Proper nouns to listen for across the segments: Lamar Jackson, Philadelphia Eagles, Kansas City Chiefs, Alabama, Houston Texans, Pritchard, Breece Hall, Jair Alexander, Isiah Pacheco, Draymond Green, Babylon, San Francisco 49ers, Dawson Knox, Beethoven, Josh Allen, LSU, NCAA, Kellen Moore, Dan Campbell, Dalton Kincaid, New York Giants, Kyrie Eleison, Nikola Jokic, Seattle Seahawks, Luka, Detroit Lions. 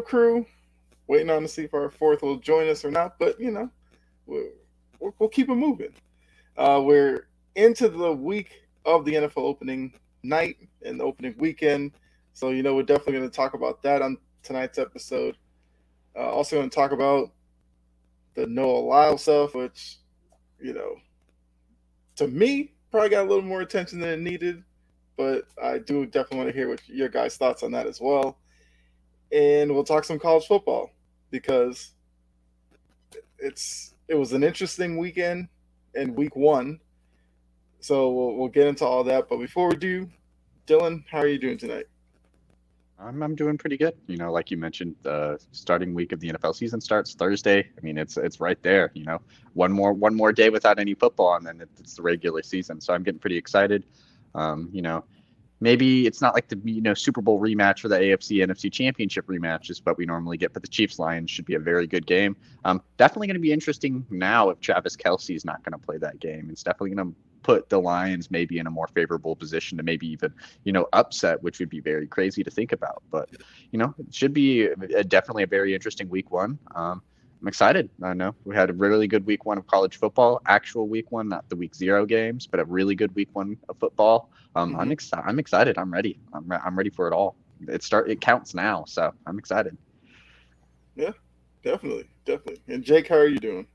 crew, waiting on to see if our fourth will join us or not. But, you know, we'll keep it moving. We're into the week of the NFL opening night and the opening weekend. So, you know, we're definitely going to talk about that on tonight's episode. Also going to talk about the Noah Lyles stuff, which, you know, to me, probably got a little more attention than it needed. But I do definitely want to hear what your guys' thoughts on that as well. And we'll talk some college football because it was an interesting weekend and week one. So we'll get into all that. But before we do, Dylan, how are you doing tonight? I'm doing pretty good. You know, like you mentioned, the starting week of the NFL season starts Thursday. I mean, it's right there. You know, one more day without any football, and then it's the regular season. So I'm getting pretty excited. You know, maybe it's not like the, you know, Super Bowl rematch or the AFC NFC Championship rematches, but we normally get. But the Chiefs Lions should be a very good game. Definitely going to be interesting now if Travis Kelce is not going to play that game. It's definitely going to put the Lions maybe in a more favorable position to maybe even, you know, upset, which would be very crazy to think about. But, you know, it should be definitely a very interesting week one. I'm excited. I know we had a really good week one of college football, actual week one, not the week zero games, but a really good week one of football. I'm excited. I'm ready. I'm ready for it all. It counts now. So I'm excited. Yeah, definitely. And Jake, how are you doing?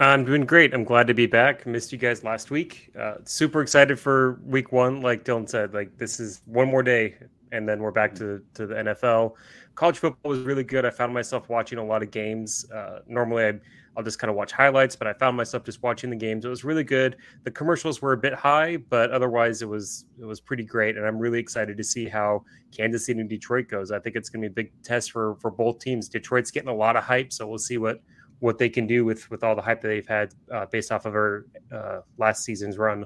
I'm doing great. I'm glad to be back. Missed you guys last week. Super excited for week one. Like Dylan said, like this is one more day and then we're back to the NFL. College football was really good. I found myself watching a lot of games. Normally I'll just kind of watch highlights, but I found myself just watching the games. It was really good. The commercials were a bit high, but otherwise it was pretty great. And I'm really excited to see how Kansas City and Detroit goes. I think it's going to be a big test for both teams. Detroit's getting a lot of hype, so we'll see what they can do with all the hype that they've had based off of our last season's run.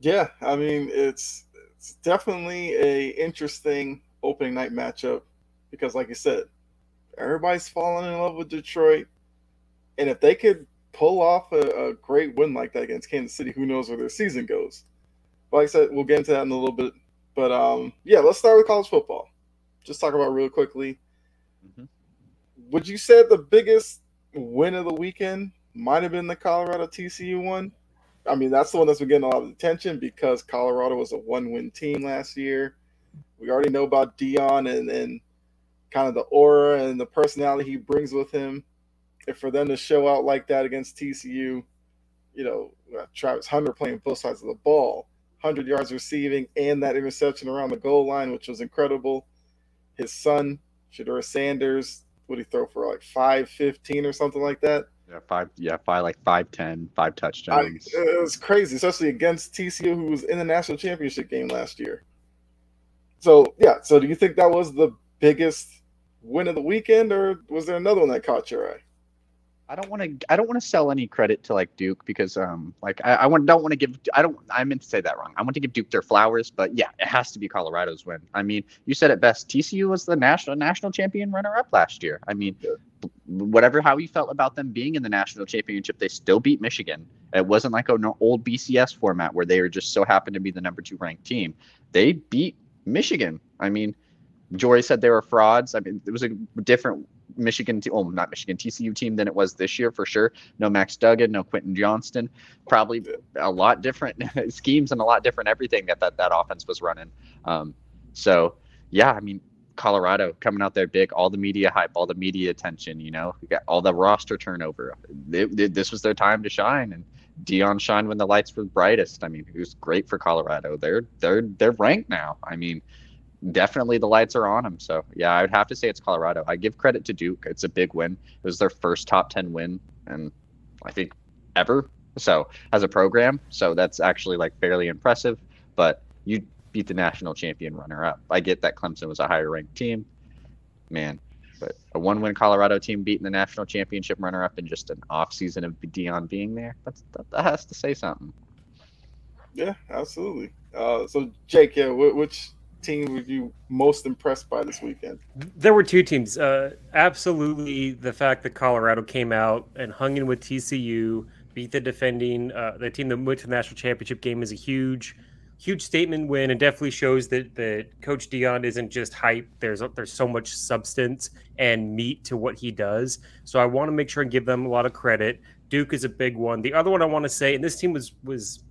Yeah, I mean, it's definitely a interesting opening night matchup because, like you said, everybody's falling in love with Detroit. And if they could pull off a great win like that against Kansas City, who knows where their season goes. But like I said, we'll get into that in a little bit. But, yeah, let's start with college football. Just talk about real quickly. Mm-hmm. Would you say the biggest win of the weekend might have been the Colorado TCU one? I mean, that's the one that's been getting a lot of attention because Colorado was a one-win team last year. We already know about Deion and kind of the aura and the personality he brings with him. And for them to show out like that against TCU, you know, Travis Hunter playing both sides of the ball, 100 yards receiving, and that interception around the goal line, which was incredible. His son, Jahmyr Sanders, would he throw for like 515 or something like that? Yeah, like 510, 5 touchdowns. It was crazy, especially against TCU, who was in the national championship game last year. So yeah, so do you think that was the biggest win of the weekend, or was there another one that caught your eye? I don't want to sell any credit to like Duke because I want to give Duke their flowers, but yeah, it has to be Colorado's win. I mean, you said it best. TCU was the national champion runner-up last year. I mean, yeah. Whatever how you felt about them being in the national championship, they still beat Michigan. It wasn't like an old BCS format where they were just so happened to be the number 2 ranked team. They beat Michigan. I mean, Jory said they were frauds. I mean, it was a different TCU team than it was this year for sure. No Max Duggan, no Quentin Johnston. Probably a lot different schemes and a lot different everything that offense was running. So yeah, I mean, Colorado coming out there big, all the media hype, all the media attention. You know, you got all the roster turnover. This was their time to shine, and Deion shined when the lights were brightest. I mean, it was great for Colorado. They're ranked now. I mean, definitely the lights are on them. So yeah, I would have to say it's Colorado. I give credit to Duke. It's a big win. It was their first top 10 win, and I think ever. So as a program, so that's actually like fairly impressive. But you beat the national champion runner-up. I get that Clemson was a higher-ranked team, man. But a one-win Colorado team beating the national championship runner-up in just an off-season of Deion being there. That has to say something. Yeah, absolutely. So Jake, yeah, which team were you most impressed by this weekend? There were two teams. Absolutely, the fact that Colorado came out and hung in with TCU, beat the defending, the team that went to the national championship game is a huge, huge statement win, and definitely shows that Coach Deion isn't just hype. There's so much substance and meat to what he does. So I want to make sure and give them a lot of credit. Duke is a big one. The other one I want to say, and this team was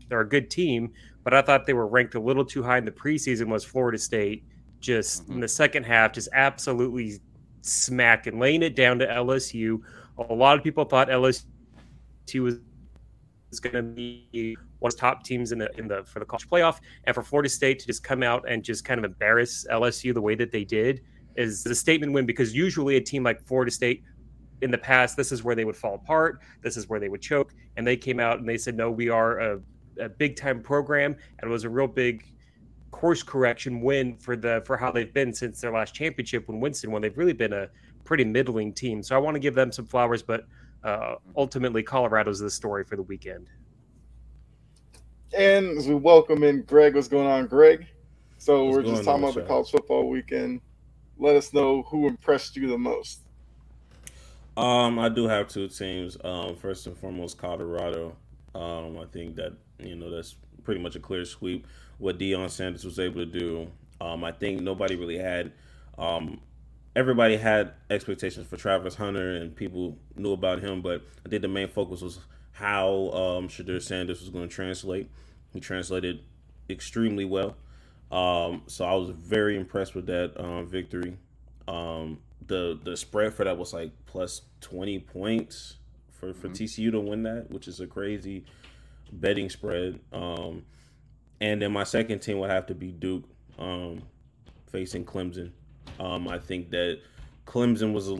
they're a good team, but I thought they were ranked a little too high in the preseason, was Florida State. Just in the second half, just absolutely smacking, laying it down to LSU. A lot of people thought LSU was going to be one of the top teams in the for the college playoff, and for Florida State to just come out and just kind of embarrass LSU the way that they did is a statement win, because usually a team like Florida State in the past, this is where they would fall apart, this is where they would choke, and they came out and they said, no, we are a big time program, and it was a real big course correction win for how they've been since their last championship when they've really been a pretty middling team. So I want to give them some flowers, but ultimately, Colorado's the story for the weekend. And as we welcome in Greg, what's going on, Greg? So what's we're just talking about the college football weekend. Let us know who impressed you the most. I do have two teams. First and foremost, Colorado. I think that that's pretty much a clear sweep. What Deion Sanders was able to do, I think nobody really had. Everybody had expectations for Travis Hunter, and people knew about him, but I think the main focus was how Shedeur Sanders was going to translate. He translated extremely well. So I was very impressed with that victory. The spread for that was like plus 20 points for TCU to win that, which is a crazy betting spread. And then my second team would have to be Duke facing Clemson. I think that Clemson was a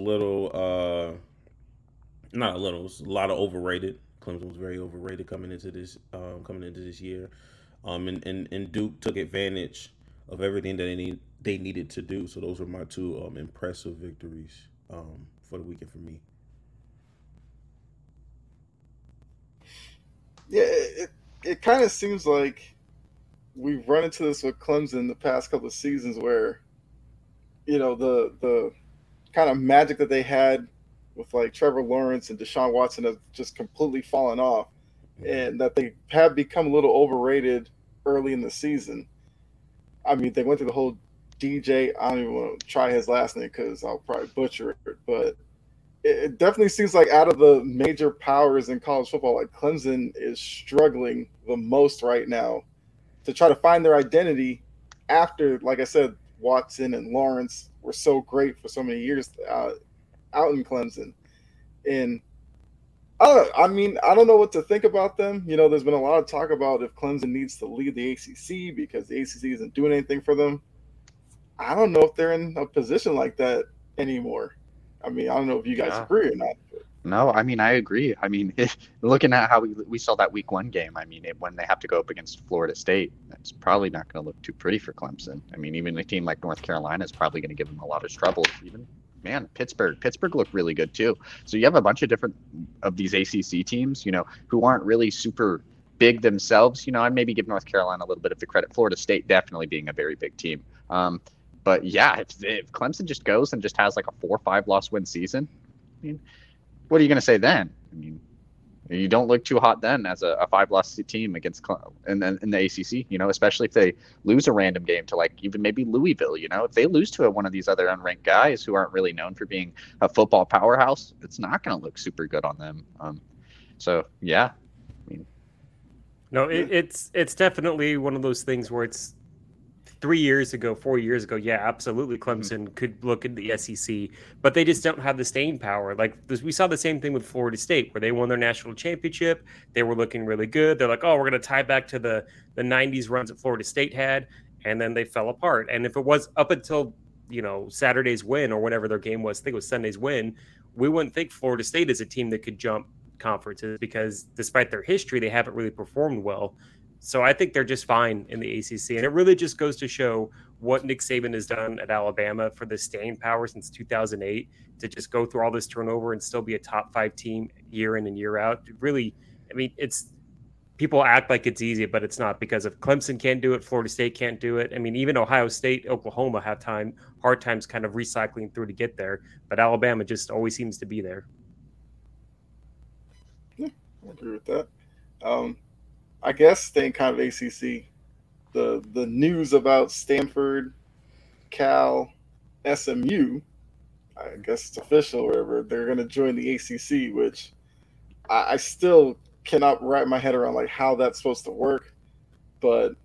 lot of overrated. Clemson was very overrated coming into this year. And Duke took advantage of everything that they needed to do. So those were my two impressive victories for the weekend for me. Yeah, it kind of seems like we've run into this with Clemson the past couple of seasons where the kind of magic that they had with like Trevor Lawrence and Deshaun Watson has just completely fallen off, and that they have become a little overrated early in the season. I mean, they went through the whole DJ, I don't even want to try his last name because I'll probably butcher it, but it definitely seems like out of the major powers in college football, like Clemson is struggling the most right now to try to find their identity after, like I said, Watson and Lawrence were so great for so many years out in Clemson. And I don't know what to think about them. There's been a lot of talk about if Clemson needs to lead the ACC because the ACC isn't doing anything for them. I don't know if they're in a position like that anymore. I mean, I don't know if you guys agree or not. No, I mean, I agree. I mean, looking at how we saw that week one game, I mean, when they have to go up against Florida State, that's probably not going to look too pretty for Clemson. I mean, even a team like North Carolina is probably going to give them a lot of trouble. Even, Pittsburgh looked really good too. So you have a bunch of different of these ACC teams, who aren't really super big themselves. I'd maybe give North Carolina a little bit of the credit. Florida State definitely being a very big team. But yeah, if Clemson just goes and just has like a 4 or 5 loss win season, I mean, what are you going to say then? I mean, you don't look too hot then as a 5-loss team against and then in the ACC, especially if they lose a random game to like even maybe Louisville, if they lose to one of these other unranked guys who aren't really known for being a football powerhouse, it's not going to look super good on them. So yeah, I mean, no, it's definitely one of those things where it's 4 years ago, yeah, absolutely, Clemson could look at the SEC, but they just don't have the staying power. Like, we saw the same thing with Florida State, where they won their national championship. They were looking really good. They're like, oh, we're going to tie back to the 90s runs that Florida State had, and then they fell apart. And if it was up until, Saturday's win or whatever their game was, I think it was Sunday's win, we wouldn't think Florida State is a team that could jump conferences because despite their history, they haven't really performed well. So I think they're just fine in the ACC. And it really just goes to show what Nick Saban has done at Alabama for the staying power since 2008 to just go through all this turnover and still be a top 5 team year in and year out. Really, I mean, it's people act like it's easy, but it's not, because if Clemson can't do it, Florida State can't do it. I mean, even Ohio State, Oklahoma have hard times kind of recycling through to get there. But Alabama just always seems to be there. Yeah, I agree with that. I guess staying kind of ACC, the news about Stanford, Cal, SMU, I guess it's official, wherever they're going to join the ACC, which I still cannot wrap my head around, like, how that's supposed to work, but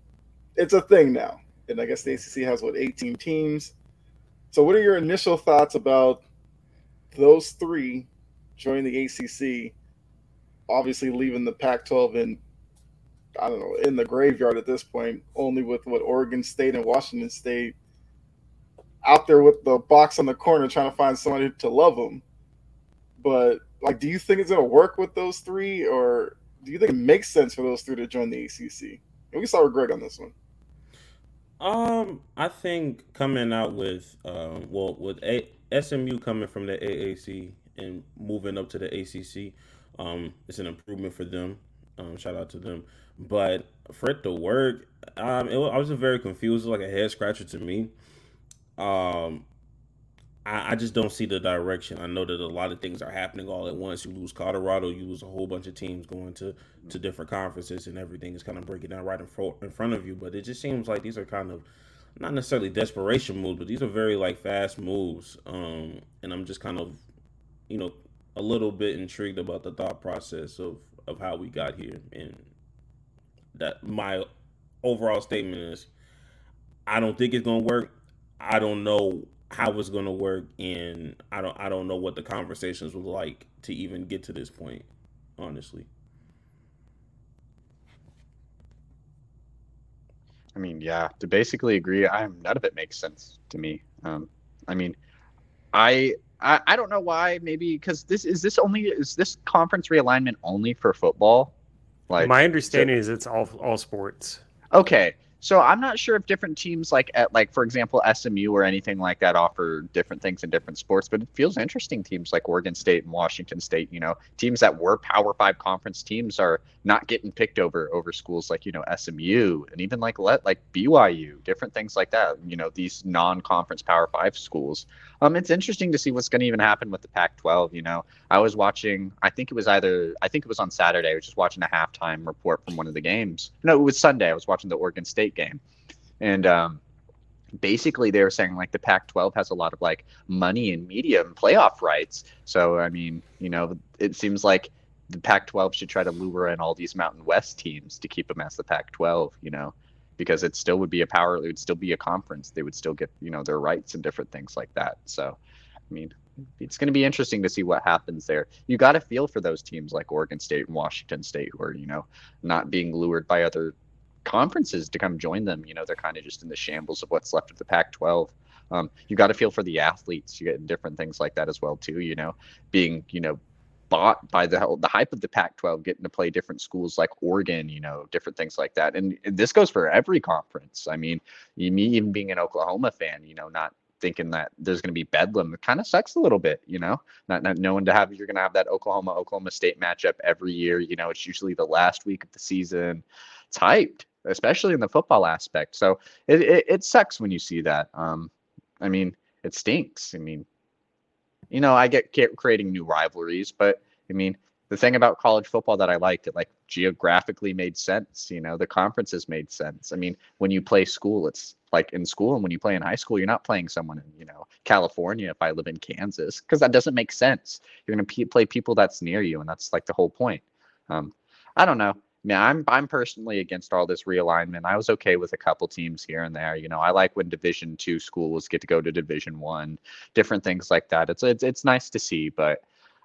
it's a thing now. And I guess the ACC has, what, 18 teams. So what are your initial thoughts about those three joining the ACC, obviously leaving the Pac-12 in, I don't know, in the graveyard at this point, only with what Oregon State and Washington State out there with the box on the corner trying to find somebody to love them. But, like, do you think it's going to work with those three, or do you think it makes sense for those three to join the ACC? And we start with Greg on this one. I think coming out with, SMU coming from the AAC and moving up to the ACC, it's an improvement for them. Shout out to them. But for it to work, I was very confused. It was like a head scratcher to me. I just don't see the direction. I know that a lot of things are happening all at once. You lose Colorado, you lose a whole bunch of teams going to different conferences, and everything is kind of breaking down right in front of you. But it just seems like these are kind of not necessarily desperation moves, but these are very, like, fast moves. And I'm just kind of, you know, a little bit intrigued about the thought process of how we got here. And that my overall statement is, I don't think it's going to work. I don't know how it's going to work, and I don't know what the conversations were like to even get to this point, honestly. I mean, yeah, to basically agree, none of it makes sense to me. I don't know why. Maybe because is this conference realignment only for football? Like, my understanding is it's all sports. Okay. So I'm not sure if different teams, like for example, SMU or anything like that, offer different things in different sports. But it feels interesting. Teams like Oregon State and Washington State, you know, teams that were Power 5 conference teams are not getting picked over schools like, you know, SMU and even like BYU, different things like that. You know, these non-conference Power 5 schools. It's interesting to see what's going to even happen with the Pac-12. You know, I was watching. I think it was on Saturday. I was just watching a halftime report from one of the games. No, it was Sunday. I was watching the Oregon State game, and basically they were saying, like, the Pac-12 has a lot of, like, money and media and playoff rights. So I mean, you know, it seems like the Pac-12 should try to lure in all these Mountain West teams to keep them as the Pac-12, you know, because it still would be it would still be a conference. They would still get, you know, their rights and different things like that. So I mean, it's going to be interesting to see what happens there. You got to feel for those teams like Oregon State and Washington State who are, you know, not being lured by other conferences to come join them. You know, they're kind of just in the shambles of what's left of the Pac-12. You got to feel for the athletes. You get different things like that as well too, you know, being, you know, bought by the hype of the Pac-12, getting to play different schools like Oregon, you know, different things like that. And this goes for every conference. I mean, me even being an Oklahoma fan, you know, not thinking that there's going to be bedlam, it kind of sucks a little bit, you know, not knowing you're going to have that Oklahoma State matchup every year. You know, it's usually the last week of the season. It's hyped, especially in the football aspect. So it sucks when you see that. I mean, it stinks. I mean, you know, I get creating new rivalries, but I mean, the thing about college football that I liked, it like geographically made sense. You know, the conferences made sense. I mean, when you play school, it's like in school, and when you play in high school, you're not playing someone in, you know, California. If I live in Kansas, because that doesn't make sense. You're going to play people that's near you, and that's like the whole point. I don't know. Man, I'm personally against all this realignment. I was okay with a couple teams here and there. You know, I like when Division II schools get to go to Division I, different things like that. It's nice to see, but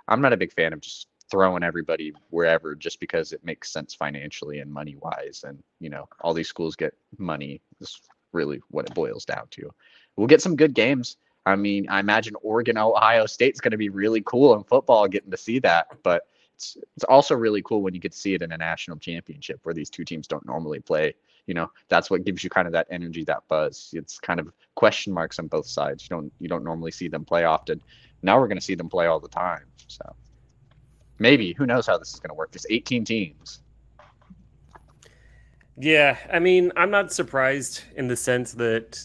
I'm not a big fan of just throwing everybody wherever just because it makes sense financially and money wise. And you know, all these schools get money. That's really what it boils down to. We'll get some good games. I mean, I imagine Oregon, Ohio State's going to be really cool in football, getting to see that, but. It's also really cool when you get to see it in a national championship where these two teams don't normally play. You know, that's what gives you kind of that energy, that buzz. It's kind of question marks on both sides. You don't normally see them play often. Now we're going to see them play all the time. So maybe, who knows how this is going to work. There's 18 teams. Yeah, I mean, I'm not surprised in the sense that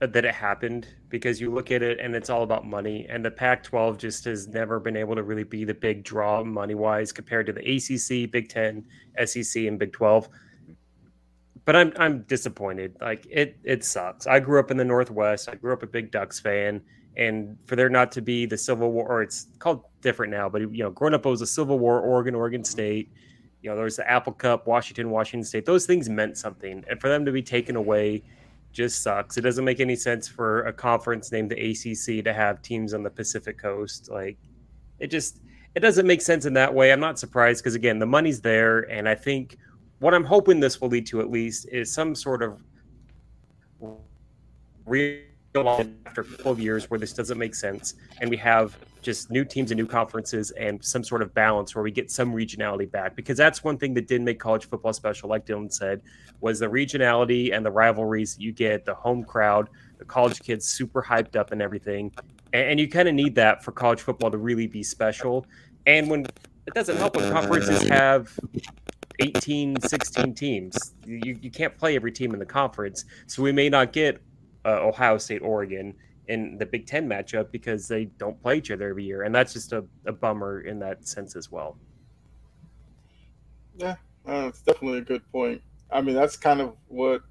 it happened, because you look at it and it's all about money, and the Pac-12 just has never been able to really be the big draw money wise compared to the ACC, Big Ten, SEC, and Big 12. But I'm disappointed. Like it sucks. I grew up in the Northwest. I grew up a big Ducks fan, and for there not to be the Civil War, or it's called different now, but you know, growing up it was a Civil War, Oregon State. You know, there was the Apple Cup, Washington State. Those things meant something, and for them to be taken away just sucks. It doesn't make any sense for a conference named the ACC to have teams on the Pacific Coast. Like it doesn't make sense in that way. I'm not surprised because again, the money's there, and I think. What I'm hoping this will lead to, at least, is some sort of real after a couple of years where this doesn't make sense, and we have just new teams and new conferences and some sort of balance where we get some regionality back. Because that's one thing that did make college football special, like Dylan said, was the regionality and the rivalries you get, the home crowd, the college kids super hyped up and everything. And you kind of need that for college football to really be special. And when it doesn't help when conferences have 18, 16 teams. You can't play every team in the conference, so we may not get Ohio State, Oregon in the Big Ten matchup because they don't play each other every year, and that's just a bummer in that sense as well. Yeah, it's definitely a good point. I mean, that's kind of what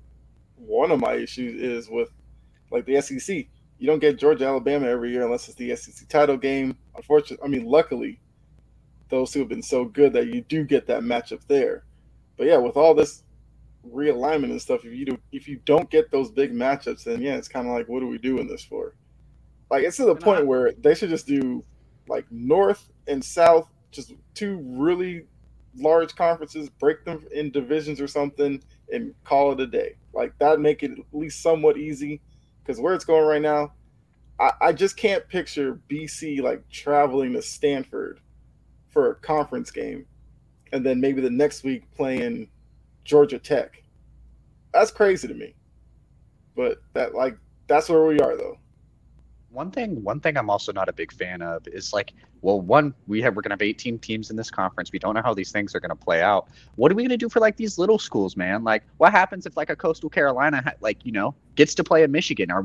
one of my issues is with, like, the SEC. You don't get Georgia, Alabama every year unless it's the SEC title game. Unfortunately, I mean, luckily, those two have been so good that you do get that matchup there. But yeah, with all this realignment and stuff, if you don't get those big matchups, then yeah, it's kind of like, what are we doing this for? Like, it's to the point where they should just do like North and South, just two really large conferences, break them in divisions or something, and call it a day. Like, that make it at least somewhat easy, because where it's going right now, I just can't picture BC like traveling to Stanford for a conference game, and then maybe the next week playing Georgia Tech. That's crazy to me. But that, like, that's where we are, though. One thing I'm also not a big fan of is, like, well, we're gonna have 18 teams in this conference. We don't know how these things are gonna play out. What are we gonna do for, like, these little schools, man? Like, what happens if, like, a Coastal Carolina, like, you know, gets to play at Michigan? Are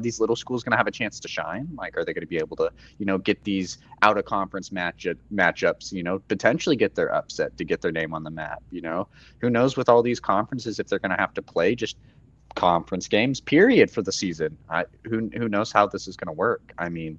these little schools gonna have a chance to shine? Like, are they gonna be able to, you know, get these out of conference matchups? You know, potentially get their upset to get their name on the map. You know, who knows with all these conferences if they're gonna have to play just conference games period for the season. Who knows how this is going to work. I mean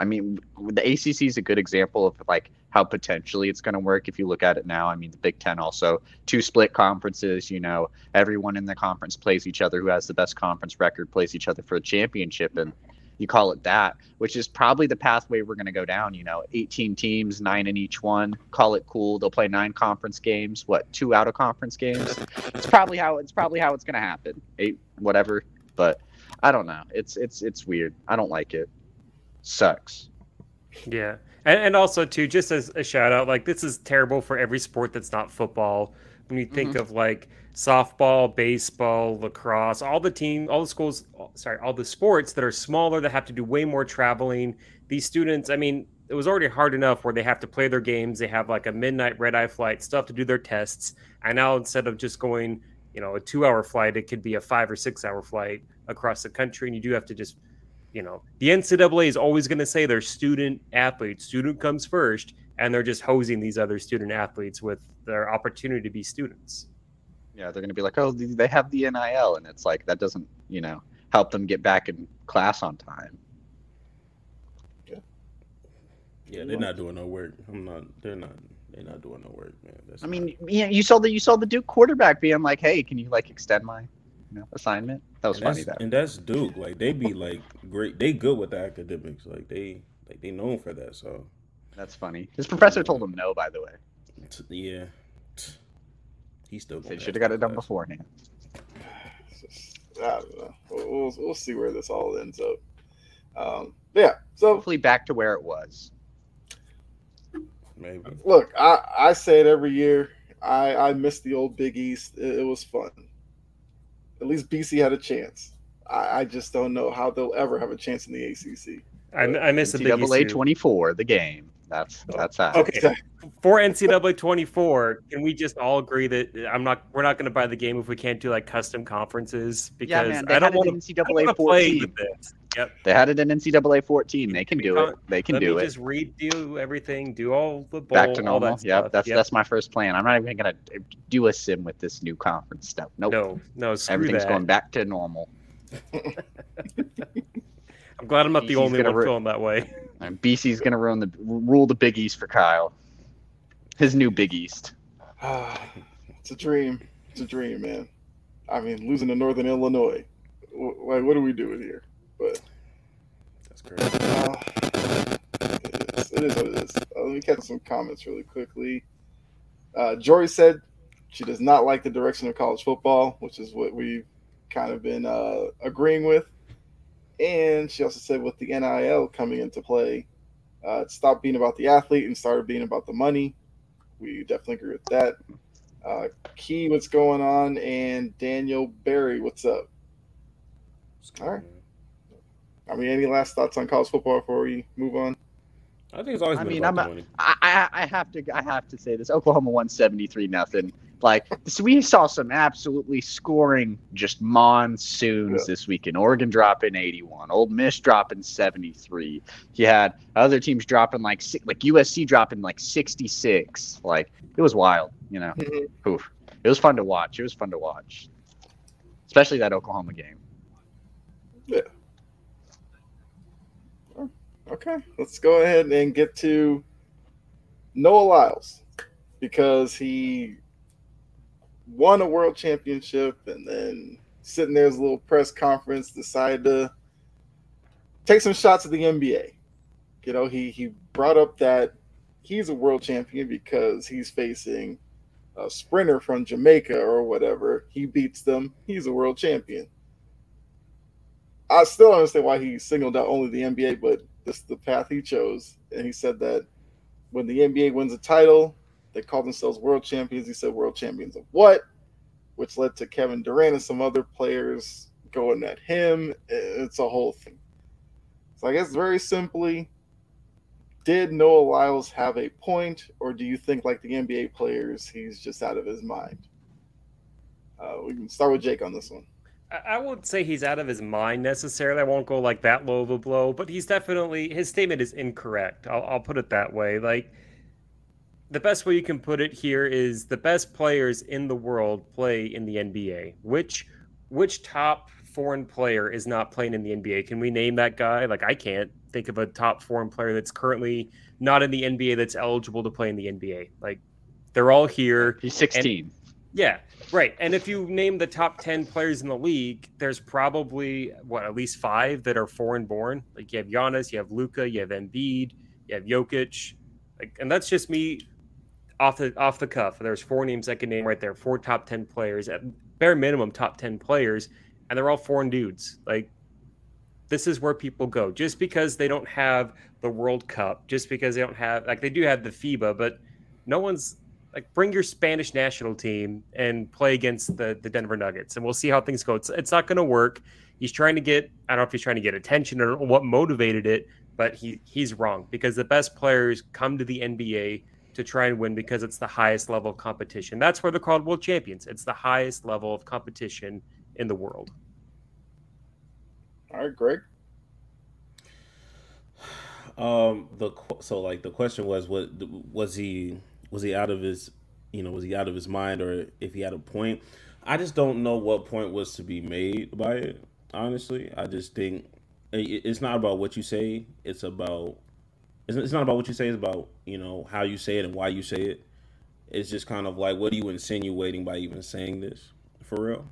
the ACC is a good example of, like, how potentially it's going to work if you look at it now. I mean, the Big Ten also, two split conferences, you know, everyone in the conference plays each other. Who has the best conference record plays each other for a championship, and you call it that, which is probably the pathway we're going to go down. You know, 18 teams, 9 in each one, call it cool. They'll play 9 conference games, 2 out of conference games. It's probably how it's going to happen. 8, whatever. But I don't know. It's weird. I don't like it. Sucks. Yeah. And also, too, just as a shout out, like, this is terrible for every sport that's not football. When you think of, like, softball, baseball, lacrosse, all the sports that are smaller that have to do way more traveling. These students, I mean, it was already hard enough where they have to play their games. They have, like, a midnight red-eye flight, stuff to do their tests. And now, instead of just going, you know, a 2-hour flight, it could be a 5 or 6-hour flight across the country. And you do have to just, you know, the NCAA is always going to say they're student athletes. Student comes first. And they're just hosing these other student athletes with their opportunity to be students. Yeah, they're going to be like, oh, they have the NIL. And it's like, that doesn't, you know, help them get back in class on time. Yeah, they're not doing no work. They're not doing no work, man. You saw the Duke quarterback being like, hey, can you, like, extend my, you know, assignment? That was funny. And that's Duke. Like, they be, like, great. They good with the academics. Like, they known for that, so. That's funny. His professor told him no, by the way. Yeah. He still going. They should have got it done beforehand. I don't know. We'll see where this all ends up. Yeah. So hopefully back to where it was. Maybe. Look, I say it every year. I miss the old Big East. It was fun. At least BC had a chance. I just don't know how they'll ever have a chance in the ACC. I miss the Big East. NCAA 24, the game. That's that. Okay. For NCAA 24, can we just all agree that we're not going to buy the game if we can't do, like, custom conferences? Because I don't want to play with this. Yep. They had it in NCAA 14. They can do it. They can do it. Just redo everything. Do all the bowl, back to normal. That's my first plan. I'm not even gonna do a sim with this new conference stuff. Nope. No. Screw Everything's that. Going back to normal. I'm glad I'm not the only one feeling that way. And BC's gonna rule the Big East for Kyle. His new Big East. It's a dream. It's a dream, man. I mean, losing to Northern Illinois. Like, what are we doing here? But that's crazy. It is what it is. Let me catch some comments really quickly. Jory said she does not like the direction of college football, which is what we've kind of been agreeing with. And she also said with the NIL coming into play, it stopped being about the athlete and started being about the money. We definitely agree with that. Key, what's going on? And Daniel Berry, what's up? All right. I mean, any last thoughts on college football before we move on? I think it's always. I mean, I have to say this. Oklahoma won 73-0. Like, we saw some absolutely scoring just monsoons this weekend. Oregon dropping 81, Ole Miss dropping 73. You had other teams dropping like USC dropping like 66. Like, it was wild, you know. Oof. It was fun to watch. Especially that Oklahoma game. Yeah. Okay, let's go ahead and get to Noah Lyles, because he won a world championship and then sitting there as a little press conference decided to take some shots at the NBA. You know, he brought up that he's a world champion because he's facing a sprinter from Jamaica or whatever. He beats them. He's a world champion. I still don't understand why he singled out only the NBA, but this is the path he chose. And he said that when the NBA wins a title, they call themselves world champions. He said world champions of what? Which led to Kevin Durant and some other players going at him. It's a whole thing. So I guess very simply, did Noah Lyles have a point, or do you think, like the NBA players, he's just out of his mind? We can start with Jake on this one. I won't say he's out of his mind necessarily. I won't go like that low of a blow, but he's definitely, his statement is incorrect. I'll put it that way. Like, the best way you can put it here is the best players in the world play in the NBA. Which top foreign player is not playing in the NBA? Can we name that guy? Like, I can't think of a top foreign player that's currently not in the NBA that's eligible to play in the NBA. Like, they're all here. He's 16. Yeah, right. And if you name the top 10 players in the league, there's probably, at least 5 that are foreign-born. Like, you have Giannis, you have Luka, you have Embiid, you have Jokic. Like, and that's just me off the cuff. There's 4 names I can name right there, 4 top 10 players, at bare minimum top 10 players, and they're all foreign dudes. Like, this is where people go. Just because they don't have the World Cup, just because they don't have – like, they do have the FIBA, but no one's – like, bring your Spanish national team and play against the Denver Nuggets, and we'll see how things go. It's not going to work. He's trying to get, I don't know if he's trying to get attention or what motivated it, but he's wrong, because the best players come to the NBA to try and win because it's the highest level of competition. That's where they're called world champions. It's the highest level of competition in the world. All right, Greg. The question was, what was he? Was he out of his, was he out of his mind, or if he had a point? I just don't know what point was to be made by it, honestly. I just think it's not about what you say. It's not about what you say. It's about, how you say it and why you say it. It's just kind of like, what are you insinuating by even saying this, for real?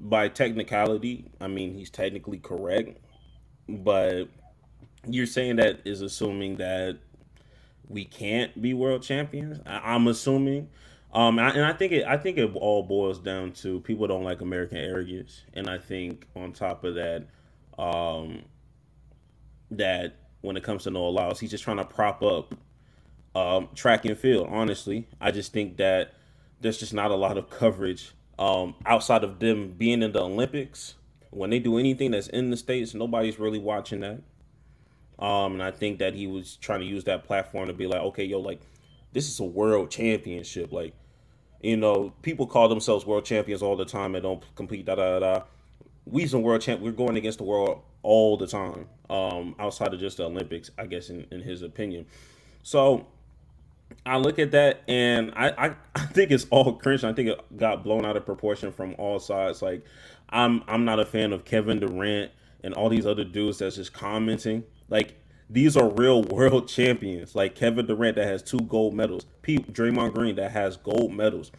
By technicality, I mean, he's technically correct, but you're saying that is assuming that we can't be world champions. I'm assuming, and I think it all boils down to people don't like American arrogance, and I think on top of that, that when it comes to Noah Lyles, he's just trying to prop up track and field. Honestly, I just think that there's just not a lot of coverage outside of them being in the Olympics. When they do anything that's in the States, nobody's really watching that. And I think that he was trying to use that platform to be like, okay, yo, like, this is a world championship. Like, people call themselves world champions all the time and don't complete da da da. we's in world champ. We're going against the world all the time, outside of just the Olympics, I guess, in his opinion. So I look at that, and I think it's all cringe. I think it got blown out of proportion from all sides. Like, I'm not a fan of Kevin Durant and all these other dudes that's just commenting. Like, these are real world champions. Like Kevin Durant that has 2 gold medals. Draymond Green that has gold medals.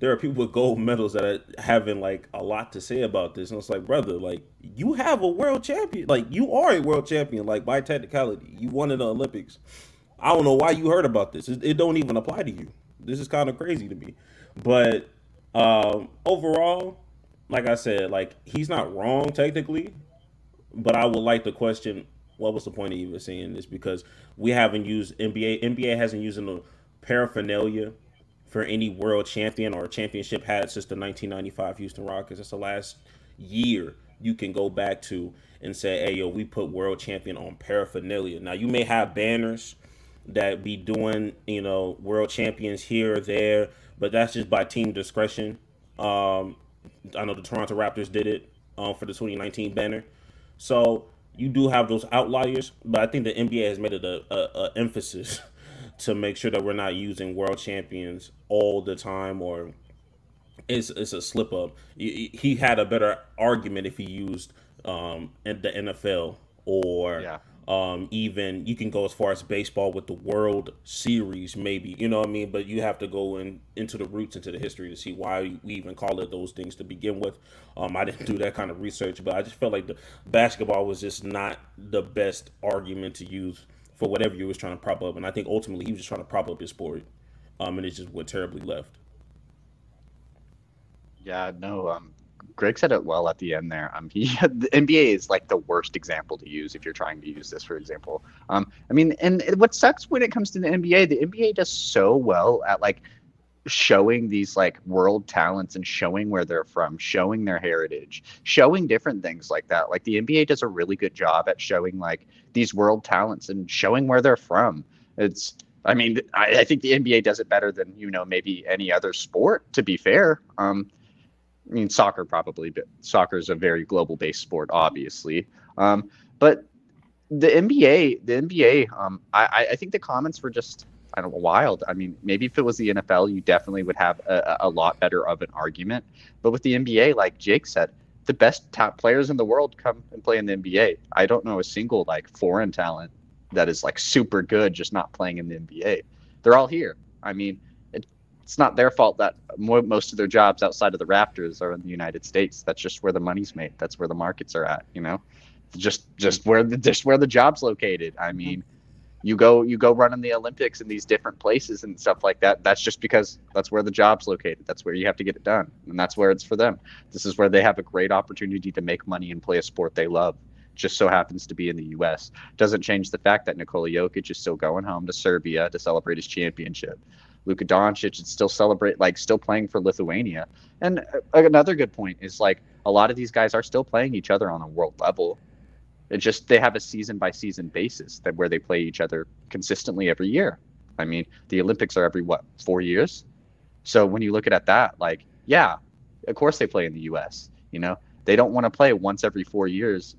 There are people with gold medals that are having, like, a lot to say about this. And it's like, brother, like, you have a world champion. Like, you are a world champion, like, by technicality. You won in the Olympics. I don't know why you heard about this. It don't even apply to you. This is kind of crazy to me. But overall, like I said, like, he's not wrong technically. But I would like to question, what was the point of even saying this? Because we haven't used NBA. NBA hasn't used the paraphernalia for any world champion or championship had since the 1995 Houston Rockets. That's the last year you can go back to and say, hey, yo, we put world champion on paraphernalia. Now, you may have banners that be doing, you know, world champions here or there, but that's just by team discretion. I know the Toronto Raptors did it for the 2019 banner. So you do have those outliers, but I think the NBA has made it an emphasis to make sure that we're not using world champions all the time, or it's a slip up. He had a better argument if he used in the NFL, or even you can go as far as baseball with the World Series, maybe, you know what I mean? But you have to go into the roots, into the history to see why we even call it those things to begin with. I didn't do that kind of research, but I just felt like the basketball was just not the best argument to use for whatever you was trying to prop up. And I think ultimately he was just trying to prop up his sport, and it just went terribly left. Yeah, no, Greg said it well at the end there. The NBA is like the worst example to use if you're trying to use this, for example. I mean, and what sucks when it comes to the NBA does so well at, like, showing these, like, world talents and showing where they're from, showing their heritage, showing different things like that. Like, the NBA does a really good job at showing, like, these world talents and showing where they're from. I think the NBA does it better than, you know, maybe any other sport, to be fair. I mean, soccer probably, but soccer is a very global based sport, obviously. But the NBA, I think the comments were just, I don't know, wild. I mean, maybe if it was the NFL, you definitely would have a lot better of an argument. But with the NBA, like Jake said, the best top players in the world come and play in the NBA. I don't know a single, like, foreign talent that is, like, super good just not playing in the NBA. They're all here. I mean, it's not their fault that most of their jobs outside of the Raptors are in the United States. That's just where the money's made. That's where the markets are at, you know, just where the job's located. I mean, you go running the Olympics in these different places and stuff like that. That's just because that's where the job's located. That's where you have to get it done. And that's where it's for them. This is where they have a great opportunity to make money and play a sport they love. Just so happens to be in the U.S. Doesn't change the fact that Nikola Jokic is still going home to Serbia to celebrate his championship. Luka Doncic is still playing for Lithuania. And another good point is, like, a lot of these guys are still playing each other on a world level. It's just they have a season-by-season basis that where they play each other consistently every year. I mean, the Olympics are every, 4 years? So when you look at that, like, yeah, of course they play in the U.S., you know? They don't want to play once every 4 years.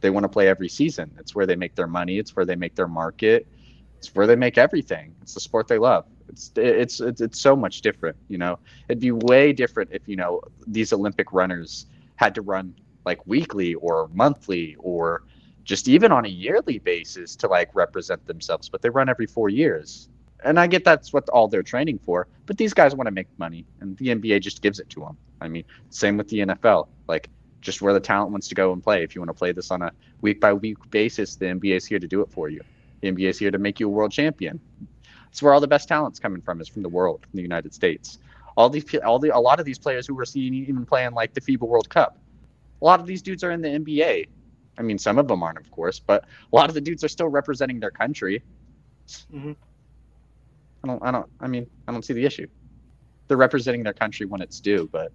They want to play every season. It's where they make their money. It's where they make their market. It's where they make everything. It's the sport they love. It's so much different, you know. It'd be way different if, you know, these Olympic runners had to run, like, weekly or monthly or just even on a yearly basis to, like, represent themselves. But they run every 4 years. And I get that's what all they're training for. But these guys want to make money, and the NBA just gives it to them. I mean, same with the NFL. Like, just where the talent wants to go and play. If you want to play this on a week-by-week basis, the NBA is here to do it for you. The NBA is here to make you a world champion. That's where all the best talent's coming from, is from the world, from the United States. A lot of these players who we're seeing even playing, like, the FIBA World Cup, a lot of these dudes are in the NBA. I mean, some of them aren't, of course, but a lot of the dudes are still representing their country. Mm-hmm. I don't see the issue. They're representing their country when it's due, but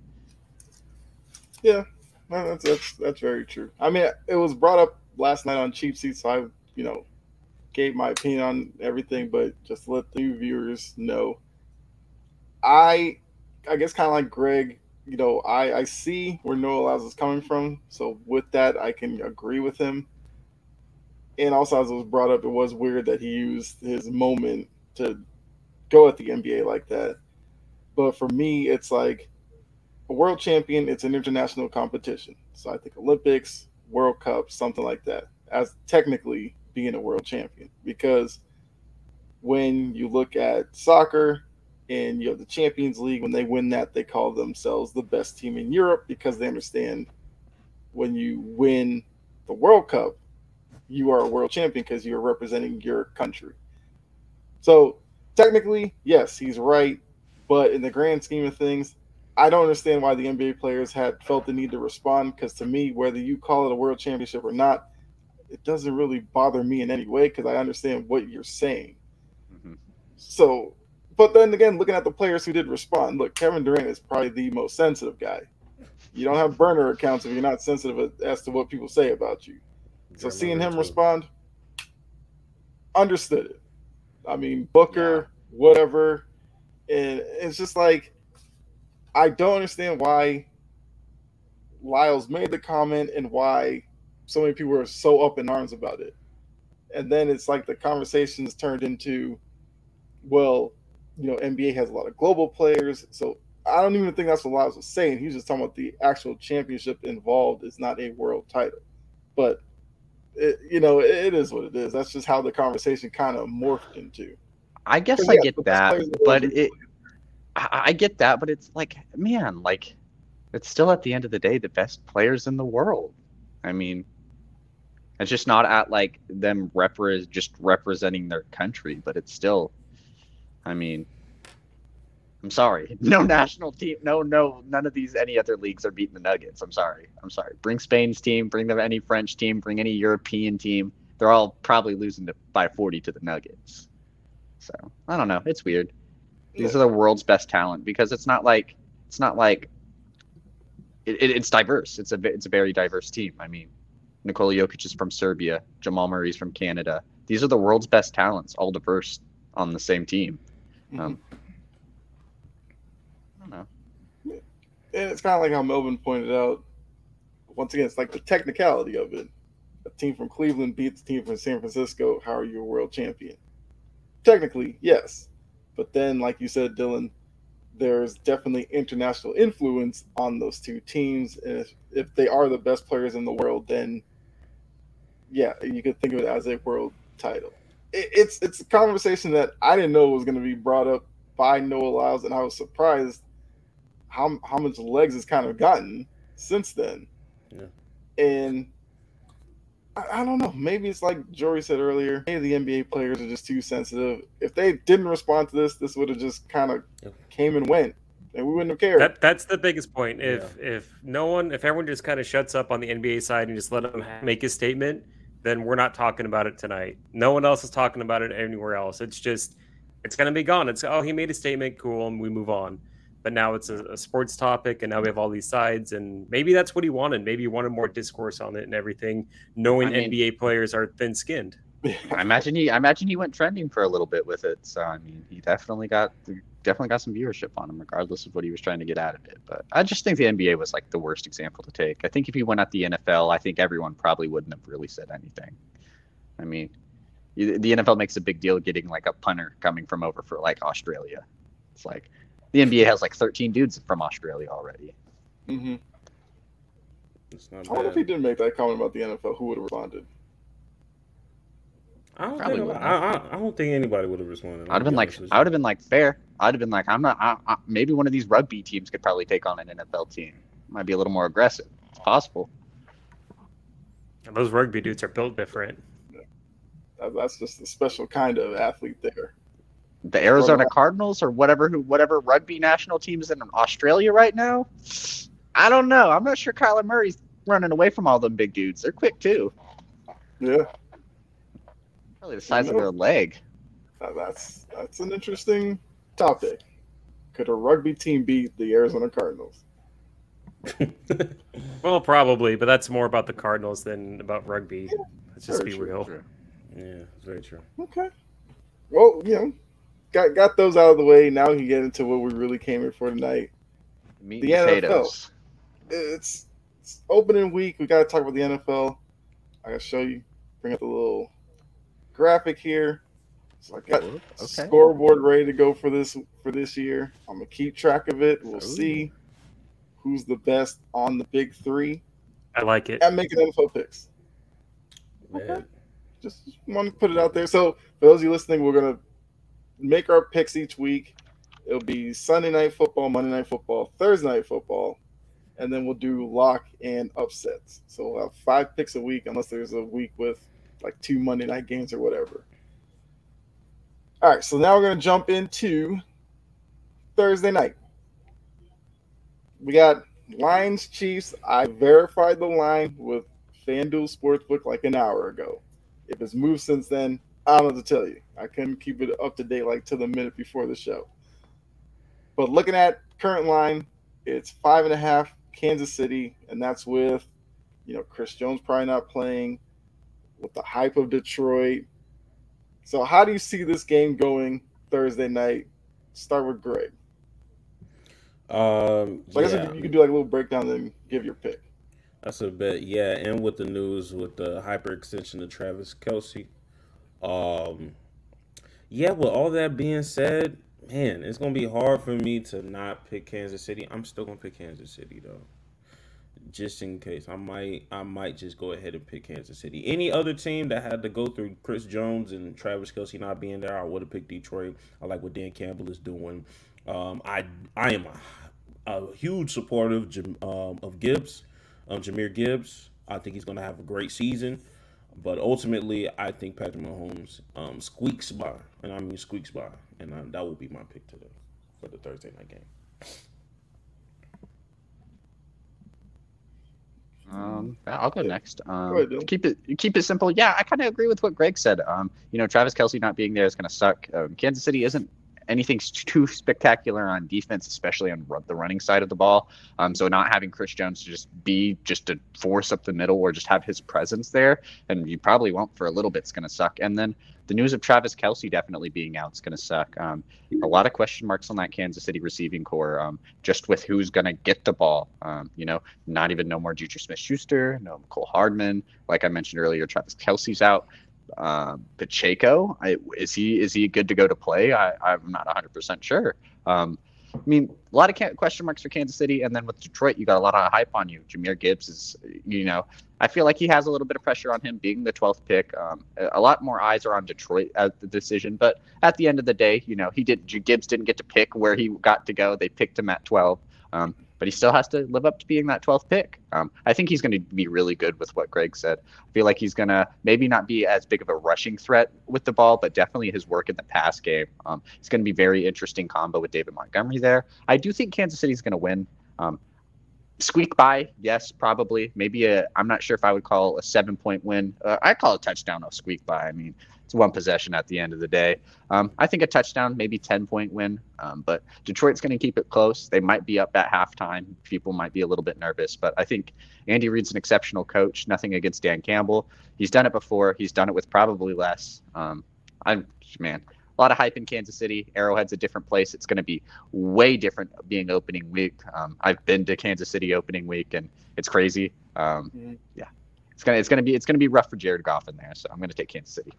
yeah. No, that's very true. I mean, it was brought up last night on Cheap Seats, so I, you know, gave my opinion on everything, but just to let the viewers know, I guess kind of like Greg, you know, I see where Noah Lyles is coming from. So with that, I can agree with him. And also, as it was brought up, it was weird that he used his moment to go at the NBA like that. But for me, it's like a world champion, it's an international competition. So I think Olympics, World Cup, something like that, as technically being a world champion. Because when you look at soccer and you have the Champions League, when they win that, they call themselves the best team in Europe because they understand when you win the World Cup, you are a world champion because you're representing your country. So technically, yes, he's right. But in the grand scheme of things, I don't understand why the NBA players had felt the need to respond, because to me, whether you call it a world championship or not, it doesn't really bother me in any way because I understand what you're saying. Mm-hmm. So, but then again, looking at the players who did respond, look, Kevin Durant is probably the most sensitive guy. You don't have burner accounts if you're not sensitive as to what people say about you. So seeing him respond, understood it. I mean, Booker, whatever. And it's just like, I don't understand why Lyles made the comment and why so many people are so up in arms about it. And then it's like the conversations turned into, well, you know, NBA has a lot of global players. So I don't even think that's what Lyles was saying. He was just talking about the actual championship involved is not a world title. But, it, you know, it is what it is. That's just how the conversation kind of morphed into. I guess I get that, but it – I get that, but it's like, man, like, it's still at the end of the day the best players in the world. I mean, it's just not at like them just representing their country, but it's still, I mean, I'm sorry, no national team, no, none of these any other leagues are beating the Nuggets. I'm sorry. Bring Spain's team, bring them any French team, bring any European team. They're all probably losing by 40 to the Nuggets. So I don't know. It's weird. These are the world's best talent because it's diverse. It's a very diverse team. I mean, Nikola Jokic is from Serbia. Jamal Murray's from Canada. These are the world's best talents, all diverse on the same team. I don't know. And it's kind of like how Melvin pointed out. Once again, it's like the technicality of it. A team from Cleveland beats a team from San Francisco. How are you a world champion? Technically, yes. But then, like you said, Dylan, there's definitely international influence on those two teams. And if they are the best players in the world, then, yeah, you could think of it as a world title. It's a conversation that I didn't know was going to be brought up by Noah Lyles, and I was surprised how much legs it's kind of gotten since then. Yeah. And I don't know. Maybe it's like Jory said earlier. Maybe the NBA players are just too sensitive. If they didn't respond to this, this would have just kind of came and went, and we wouldn't have cared. That's the biggest point. If everyone just kind of shuts up on the NBA side and just let him make his statement, then we're not talking about it tonight. No one else is talking about it anywhere else. It's just, it's going to be gone. It's, oh, he made a statement, cool, and we move on. But now it's a sports topic, and now we have all these sides, and maybe that's what he wanted. Maybe he wanted more discourse on it and everything, knowing NBA players are thin-skinned. I imagine he went trending for a little bit with it. So I mean, he definitely got some viewership on him, regardless of what he was trying to get out of it. But I just think the NBA was like the worst example to take. I think if he went at the NFL, I think everyone probably wouldn't have really said anything. I mean, the NFL makes a big deal getting like a punter coming from over for like Australia. It's like, the NBA has like 13 dudes from Australia already. Mm-hmm. I wonder if he didn't make that comment about the NFL, who would have responded? I don't think anybody would have responded. I would have been like, fair. I'd have been like, maybe one of these rugby teams could probably take on an NFL team. Might be a little more aggressive. It's possible. And those rugby dudes are built different. Yeah. That's just a special kind of athlete there. The Arizona Cardinals or whatever rugby national team is in Australia right now? I don't know. I'm not sure Kyler Murray's running away from all them big dudes. They're quick, too. Yeah. Probably the size of their leg. That's an interesting topic. Could a rugby team beat the Arizona Cardinals? Well, probably, but that's more about the Cardinals than about rugby. Yeah, let's just be real. True. Yeah, very true. Okay. Well, you know. Got those out of the way. Now we can get into what we really came here for tonight. meat and potatoes. It's opening week. We got to talk about the NFL. I got to show you. Bring up the little graphic here. So I got a scoreboard ready to go for this year. I'm going to keep track of it. We'll see who's the best on the big three. I like it. I'm making NFL picks. Okay. Just want to put it out there. So for those of you listening, we're going to make our picks each week. It'll be Sunday Night Football, Monday Night Football, Thursday Night Football, and then we'll do lock and upsets. So we'll have 5 picks a week unless there's a week with like 2 Monday night games or whatever. All right, so now we're going to jump into Thursday night. We got Lions Chiefs. I verified the line with FanDuel Sportsbook like an hour ago. If it's moved since then, I don't know what to tell you. I couldn't keep it up to date like to the minute before the show. But looking at current line, it's 5.5 Kansas City, and that's with, Chris Jones probably not playing, with the hype of Detroit. So how do you see this game going Thursday night? Start with Greg. So I guess you can do like a little breakdown then give your pick. That's a bet, yeah. And with the news with the hyperextension of Travis Kelce. With all that being said, man, it's going to be hard for me to not pick Kansas City. I'm still going to pick Kansas City, though. Just in case. I might just go ahead and pick Kansas City. Any other team that had to go through Chris Jones and Travis Kelce not being there, I would have picked Detroit. I like what Dan Campbell is doing. I am a huge supporter of Gibbs, Jahmyr Gibbs. I think he's going to have a great season. But ultimately, I think Patrick Mahomes squeaks by. And I mean squeaks by. And that will be my pick today for the Thursday night game. I'll go next. Keep it simple. Yeah, I kind of agree with what Greg said. Travis Kelce not being there is going to suck. Kansas City isn't anything too spectacular on defense, especially on the running side of the ball. So not having Chris Jones to just to force up the middle or just have his presence there, and you probably won't for a little bit, it's going to suck. And then the news of Travis Kelce definitely being out is going to suck. A lot of question marks on that Kansas City receiving core, just with who's going to get the ball. No more Juju Smith-Schuster, no Mecole Hardman. Like I mentioned earlier, Travis Kelce's out. Pacheco, is he good to go to play? I'm not 100% sure. A lot of question marks for Kansas City, and then with Detroit, you got a lot of hype on you. Jahmyr Gibbs is, I feel like he has a little bit of pressure on him being the 12th pick. A lot more eyes are on Detroit at the decision, but at the end of the day, Gibbs didn't get to pick where he got to go. They picked him at 12. But he still has to live up to being that 12th pick. I think he's going to be really good with what Greg said. I feel like he's going to maybe not be as big of a rushing threat with the ball, but definitely his work in the pass game. It's going to be very interesting combo with David Montgomery there. I do think Kansas City's going to win. Squeak by, yes, probably. Maybe I'm not sure if I would call a 7-point win. I call a touchdown a squeak by. I mean, it's one possession at the end of the day. I think a touchdown, maybe 10-point win. But Detroit's going to keep it close. They might be up at halftime. People might be a little bit nervous. But I think Andy Reid's an exceptional coach. Nothing against Dan Campbell. He's done it before. He's done it with probably less. A lot of hype in Kansas City. Arrowhead's a different place. It's going to be way different being opening week. I've been to Kansas City opening week, and it's crazy. It's going to be rough for Jared Goff in there. So I'm going to take Kansas City.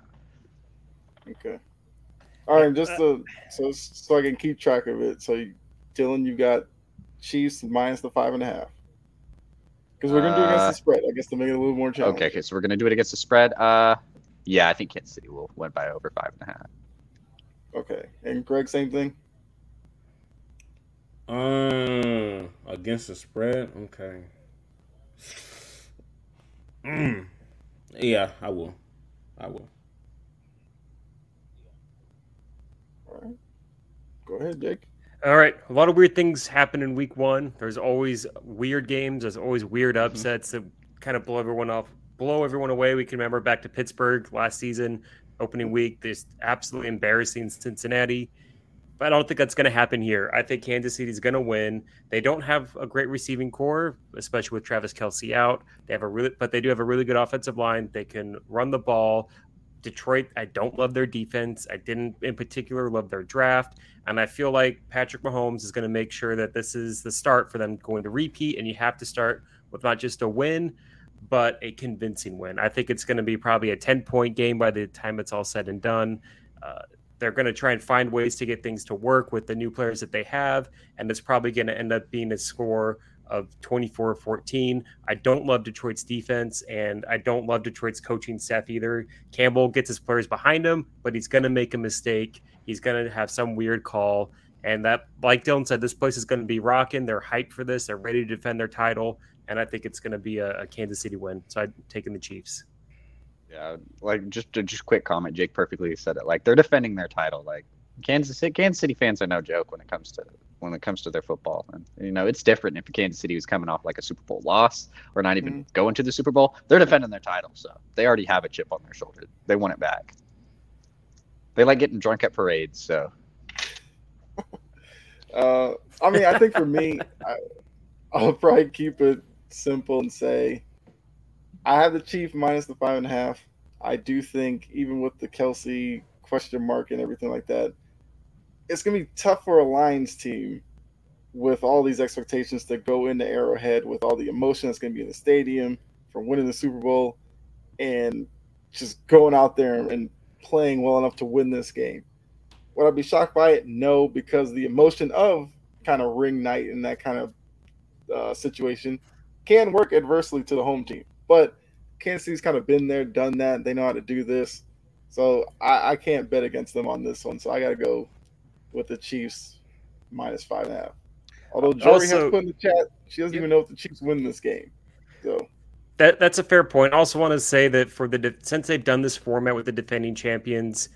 Okay. All right, just so I can keep track of it. So, Dylan, you got Chiefs minus the 5.5. Because we're going to do it against the spread. I guess to make it a little more challenging. Okay, so we're going to do it against the spread. I think Kansas City will win by over 5.5. Okay, and Greg, same thing. Against the spread. Okay. Yeah, I will. All right. Go ahead, Jake. All right. A lot of weird things happen in week one. There's always weird games. There's always weird upsets that kind of blow everyone away. We can remember back to Pittsburgh last season. Opening week, this absolutely embarrassing Cincinnati, but I don't think that's going to happen here. I think Kansas City is going to win. They don't have a great receiving core, especially with Travis Kelce out. They do have a really good offensive line. They can run the ball. Detroit, I don't love their defense. I didn't in particular love their draft. And I feel like Patrick Mahomes is going to make sure that this is the start for them going to repeat. And you have to start with not just a win, but a convincing win. I think it's going to be probably a 10-point game by the time it's all said and done. They're going to try and find ways to get things to work with the new players that they have. And it's probably going to end up being a score of 24-14. I don't love Detroit's defense, and I don't love Detroit's coaching staff either. Campbell gets his players behind him, but he's going to make a mistake. He's going to have some weird call. And that, like Dylan said, this place is going to be rocking. They're hyped for this. They're ready to defend their title. And I think it's going to be a Kansas City win. So I'm taking the Chiefs. Yeah, like just quick comment. Jake perfectly said it. Like, they're defending their title. Like, Kansas City fans are no joke when it comes to their football. And you know, it's different if Kansas City was coming off like a Super Bowl loss or not even going to the Super Bowl. They're defending their title, so they already have a chip on their shoulder. They want it back. They like getting drunk at parades. So, I mean, I think for me, I'll probably keep it simple and say I have the Chiefs minus the 5.5. I do think, even with the Kelce question mark and everything like that, it's going to be tough for a Lions team with all these expectations to go into Arrowhead with all the emotion that's going to be in the stadium from winning the Super Bowl and just going out there and playing well enough to win this game. Would I be shocked by it? No, because the emotion of kind of ring night and that kind of situation can work adversely to the home team. But Kansas City's kind of been there, done that. They know how to do this. So I can't bet against them on this one. So I got to go with the Chiefs minus 5.5. Although Jory has put in the chat, she doesn't even know if the Chiefs win this game. So that's a fair point. I also want to say that since they've done this format with the defending champions,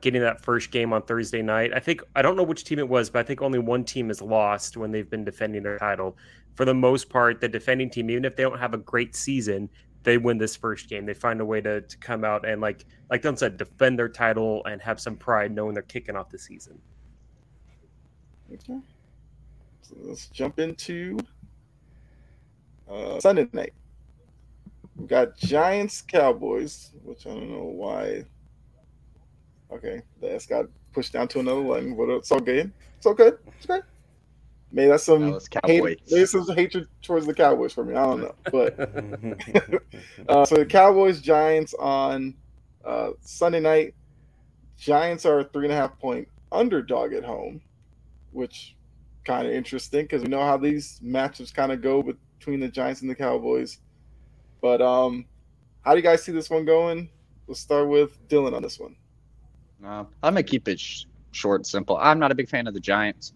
getting that first game on Thursday night, I don't know which team it was, but I think only one team has lost when they've been defending their title. For the most part, the defending team, even if they don't have a great season, they win this first game. They find a way to come out and, like Dylan said, defend their title and have some pride knowing they're kicking off the season. Okay. So let's jump into Sunday night. We've got Giants, Cowboys, which I don't know why. Okay, the S got pushed down to another line. But it's all good. It's all good. It's okay. Maybe that's some hatred towards the Cowboys for me. I don't know. But so the Cowboys, Giants on Sunday night. Giants are a 3.5-point underdog at home, which kind of interesting because we know how these matchups kind of go between the Giants and the Cowboys. But how do you guys see this one going? We'll start with Dylan on this one. I'm going to keep it short, simple. I'm not a big fan of the Giants.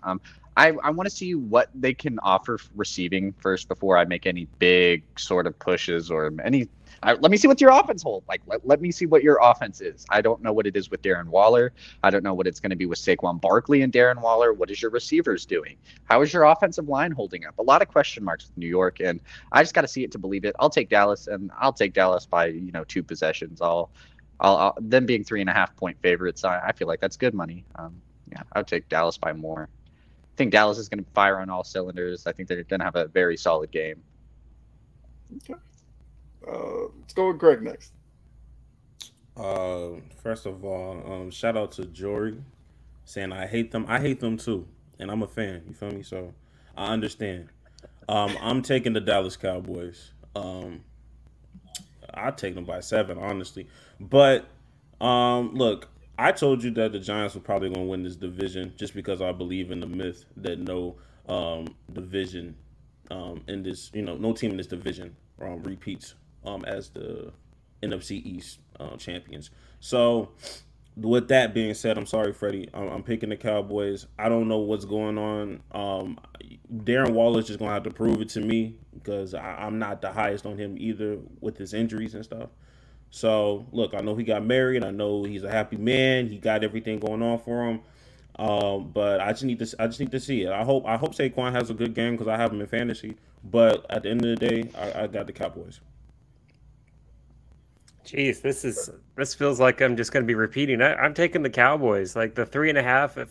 I want to see what they can offer receiving first before I make any big sort of pushes or any. Let me see what your offense holds. Like, let me see what your offense is. I don't know what it is with Darren Waller. I don't know what it's going to be with Saquon Barkley and Darren Waller. What is your receivers doing? How is your offensive line holding up? A lot of question marks with New York, and I just got to see it to believe it. I'll take Dallas, and I'll take Dallas by 2 possessions. Them being 3.5-point favorites, I feel like that's good money. I'll take Dallas by more. I think Dallas is going to fire on all cylinders. I think they're going to have a very solid game. Okay. Let's go with Greg next. First of all, shout out to Jory saying I hate them. I hate them too, and I'm a fan. You feel me? So I understand. I'm taking the Dallas Cowboys. I'll take them by 7, honestly. But, look, I told you that the Giants were probably going to win this division just because I believe in the myth that no division in this, no team in this division repeats as the NFC East champions. So, with that being said, I'm sorry, Freddie. I'm picking the Cowboys. I don't know what's going on. Darren Waller's just going to have to prove it to me because I'm not the highest on him either with his injuries and stuff. So, look, I know he got married. I know he's a happy man. He got everything going on for him. But I just need to see it. I hope Saquon has a good game because I have him in fantasy. But at the end of the day, I got the Cowboys. Jeez, this feels like I'm just going to be repeating. I'm taking the Cowboys, like the 3.5.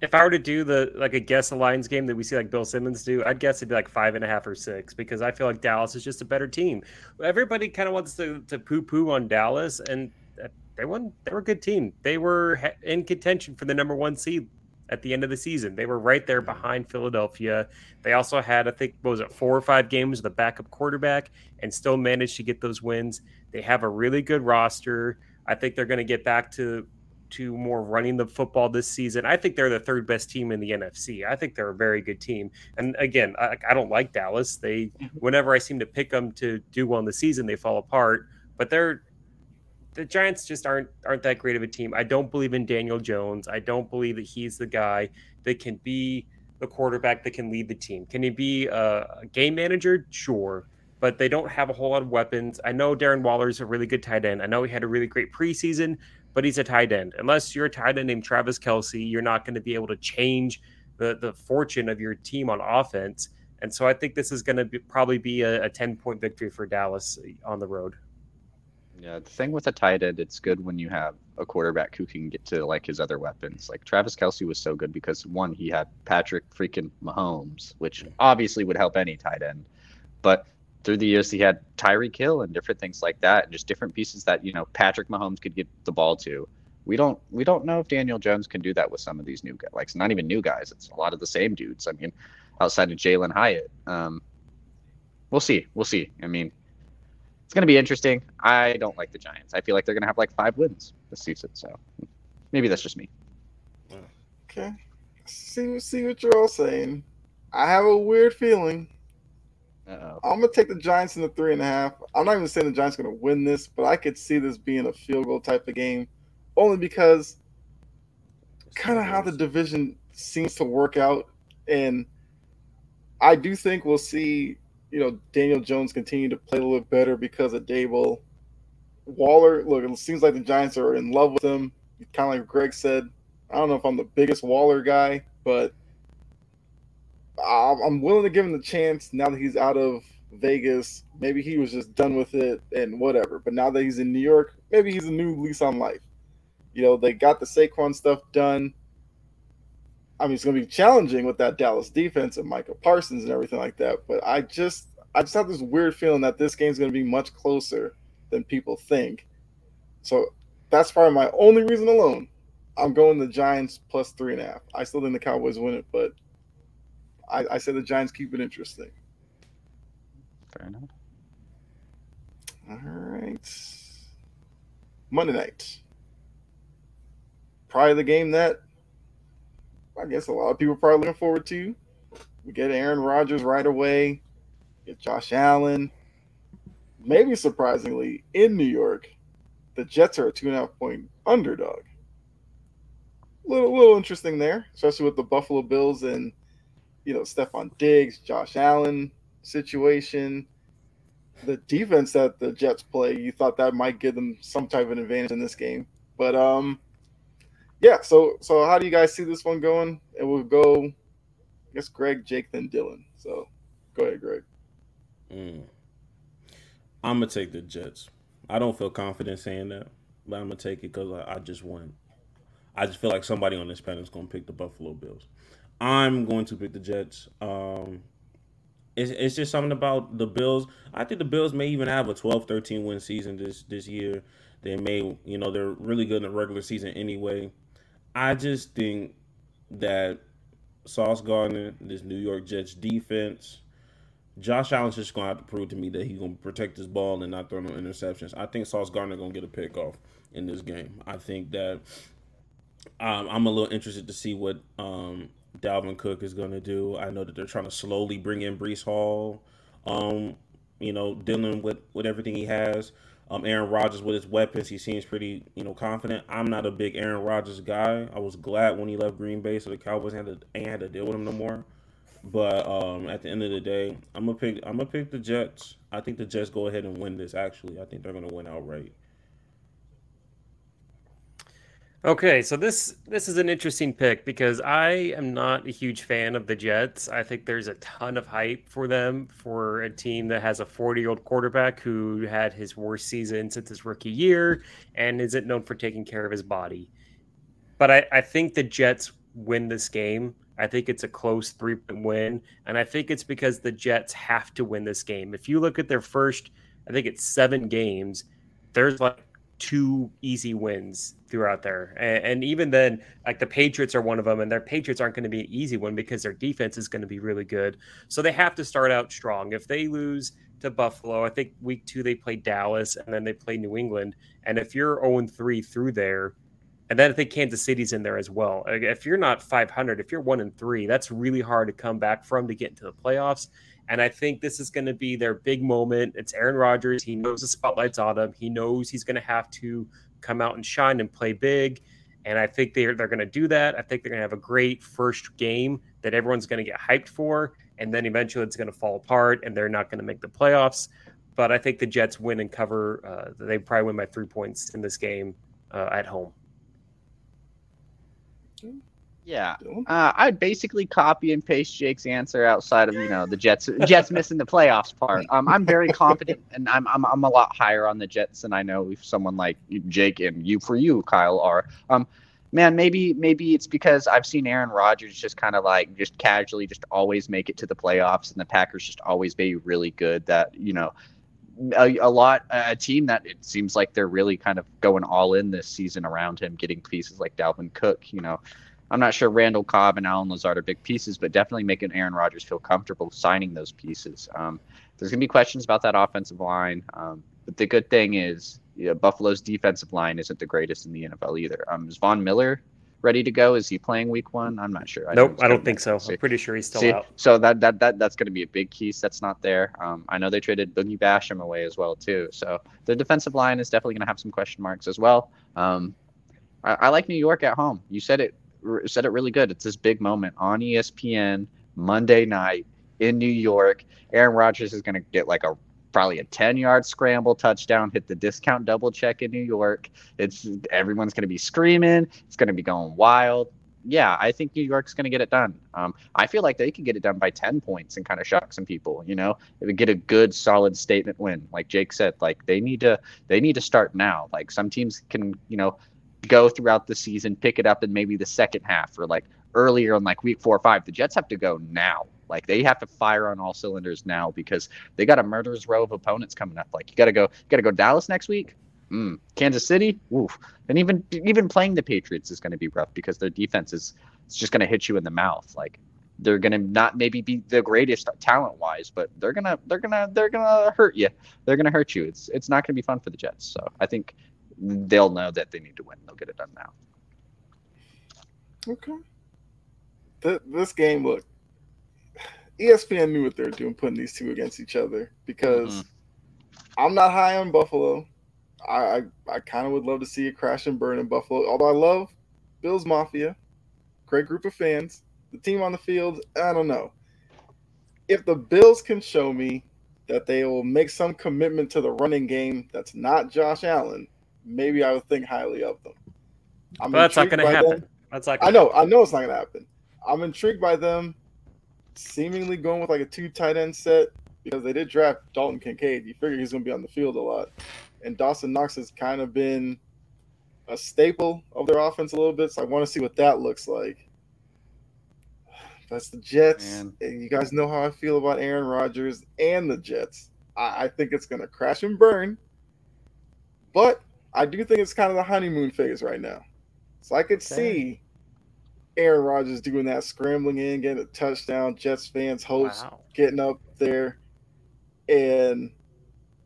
If I were to do a guess the Lions game that we see like Bill Simmons do, I'd guess it'd be like 5.5 or 6 because I feel like Dallas is just a better team. Everybody kind of wants to poo-poo on Dallas, and they won. They were a good team. They were in contention for the #1 seed at the end of the season. They were right there behind Philadelphia. They also had, I think, what was it, 4 or 5 games with a backup quarterback and still managed to get those wins. They have a really good roster. I think they're going to get back to more running the football this season. I think they're the third best team in the NFC. I think they're a very good team. And again, I don't like Dallas. They, whenever I seem to pick them to do well in the season, they fall apart. But the Giants just aren't that great of a team. I don't believe in Daniel Jones. I don't believe that he's the guy that can be the quarterback that can lead the team. Can he be a game manager? Sure. But they don't have a whole lot of weapons. I know Darren Waller is a really good tight end. I know he had a really great preseason, but he's a tight end. Unless you're a tight end named Travis Kelce, you're not going to be able to change the fortune of your team on offense. And so I think this is going to probably be a 10-point victory for Dallas on the road. Yeah, the thing with a tight end, it's good when you have a quarterback who can get to like his other weapons. Like Travis Kelce was so good because, one, he had Patrick freaking Mahomes, which obviously would help any tight end. But through the years, he had Tyreek Hill and different things like that, and just different pieces that, you know, Patrick Mahomes could get the ball to. We don't know if Daniel Jones can do that with some of these new guys. Like, it's not even new guys; it's a lot of the same dudes. I mean, outside of Jalen Hyatt, we'll see. I mean, it's going to be interesting. I don't like the Giants. I feel like they're going to have like 5 wins this season. So maybe that's just me. Okay, see what you're all saying. I have a weird feeling. Uh-oh. I'm going to take the Giants in the 3.5. I'm not even saying the Giants are going to win this, but I could see this being a field goal type of game, only because kind of how the division seems to work out. And I do think we'll see, you know, Daniel Jones continue to play a little bit better because of Dable. Waller, look, it seems like the Giants are in love with him. Kind of like Greg said, I don't know if I'm the biggest Waller guy, but I'm willing to give him the chance now that he's out of Vegas. Maybe he was just done with it and whatever. But now that he's in New York, maybe he's a new lease on life. You know, they got the Saquon stuff done. I mean, it's going to be challenging with that Dallas defense and Micah Parsons and everything like that. But I just have this weird feeling that this game's going to be much closer than people think. So that's probably my only reason alone. I'm going the Giants plus 3.5. I still think the Cowboys win it, but I said the Giants keep it interesting. Fair enough. All right. Monday night. Probably the game that I guess a lot of people are probably looking forward to. We get Aaron Rodgers right away. Get Josh Allen. Maybe surprisingly, in New York, the Jets are a 2.5-point underdog. Little interesting there, especially with the Buffalo Bills and, you know, Stephon Diggs, Josh Allen situation, the defense that the Jets play, you thought that might give them some type of advantage in this game. But, yeah, so how do you guys see this one going? And we'll go, I guess, Greg, Jake, then Dylan. So go ahead, Greg. I'm going to take the Jets. I don't feel confident saying that, but I'm going to take it because I just won. I just feel like somebody on this panel is going to pick the Buffalo Bills. I'm going to pick the Jets. It's just something about the Bills. I think the Bills may even have a 12-13 win season this year. They may, you know, they're really good in the regular season anyway. I just think that Sauce Gardner, this New York Jets defense, Josh Allen's just going to have to prove to me that he's going to protect his ball and not throw no interceptions. I think Sauce Gardner going to get a pickoff in this game. I think that I'm a little interested to see what Dalvin Cook is going to do. I know that they're trying to slowly bring in Breece Hall, you know, dealing with everything he has. Aaron Rodgers with his weapons, he seems pretty, you know, confident. I'm not a big Aaron Rodgers guy. I was glad when he left Green Bay so the Cowboys ain't had to deal with him no more. But at the end of the day, I'm gonna pick the Jets. I think the Jets go ahead and win this, actually. I think they're going to win outright. Okay, so this is an interesting pick because I am not a huge fan of the Jets. I think there's a ton of hype for them, for a team that has a 40-year-old quarterback who had his worst season since his rookie year and isn't known for taking care of his body. But I think the Jets win this game. I think it's a close 3-point win, and I think it's because the Jets have to win this game. If you look at their first, I think it's 7 games, there's like two easy wins throughout there. And even then, like the Patriots are one of them, and their Patriots aren't going to be an easy one because their defense is going to be really good. So they have to start out strong. If they lose to Buffalo, I think week two they play Dallas, and then they play New England. And if you're 0-3 through there, and then I think Kansas City's in there as well. If you're not 500, if you're 1-3, that's really hard to come back from to get into the playoffs. And I think this is going to be their big moment. It's Aaron Rodgers. He knows the spotlight's on him. He knows he's going to have to come out and shine and play big. And I think they're going to do that. I think they're going to have a great first game that everyone's going to get hyped for. And then eventually it's going to fall apart and they're not going to make the playoffs. But I think the Jets win and cover. They probably win by 3 points in this game at home. Yeah, I'd basically copy and paste Jake's answer outside of, you know, the Jets missing the playoffs part. I'm very confident, and I'm a lot higher on the Jets than I know if someone like Jake and Kyle are. Man, maybe it's because I've seen Aaron Rodgers just kind of like just casually just always make it to the playoffs, and the Packers just always be really good. That, you know, a team that it seems like they're really kind of going all in this season around him, getting pieces like Dalvin Cook. You know, I'm not sure Randall Cobb and Allen Lazard are big pieces, but definitely making Aaron Rodgers feel comfortable signing those pieces. There's going to be questions about that offensive line. But the good thing is, you know, Buffalo's defensive line isn't the greatest in the NFL either. Is Von Miller ready to go? Is he playing week one? I'm not sure. Nope, I don't think so. I'm pretty sure he's still out. So that's going to be a big piece that's not there. I know they traded Boogie Basham away as well too. So their defensive line is definitely going to have some question marks as well. I like New York at home. You said it really good. It's this big moment on ESPN Monday night in New York. Aaron Rodgers is going to get like probably a 10-yard scramble touchdown, hit the discount double check in New York. Everyone's going to be screaming. It's going to be going wild. Yeah, I think New York's going to get it done. I feel like they could get it done by 10 points and kind of shock some people, you know. It would get a good, solid statement win. Like Jake said, like they need to start now. Like some teams can, you know, go throughout the season, pick it up in maybe the second half or like earlier in like week 4 or 5. The Jets have to go now. Like they have to fire on all cylinders now because they got a murderer's row of opponents coming up. Like you got to go Dallas next week. Kansas City. Oof. And even playing the Patriots is going to be rough because their defense it's just going to hit you in the mouth. Like they're going to not maybe be the greatest talent wise, but they're going to hurt you. They're going to hurt you. It's not going to be fun for the Jets. So I think they'll know that they need to win. They'll get it done now. Okay. This game, look, ESPN knew what they were doing, putting these two against each other, because I'm not high on Buffalo. I kind of would love to see it crash and burn in Buffalo, although I love Bills Mafia. Great group of fans. The team on the field, I don't know. If the Bills can show me that they will make some commitment to the running game that's not Josh Allen, maybe I would think highly of them. But that's not going to happen. I know it's not going to happen. I'm intrigued by them seemingly going with like a 2 tight end set because they did draft Dalton Kincaid. You figure he's going to be on the field a lot. And Dawson Knox has kind of been a staple of their offense a little bit, so I want to see what that looks like. That's the Jets. Man. And you guys know how I feel about Aaron Rodgers and the Jets. I think it's going to crash and burn. But I do think it's kind of the honeymoon phase right now. So I could see Aaron Rodgers doing that, scrambling in, getting a touchdown, Jets fans' hopes, getting up there. And,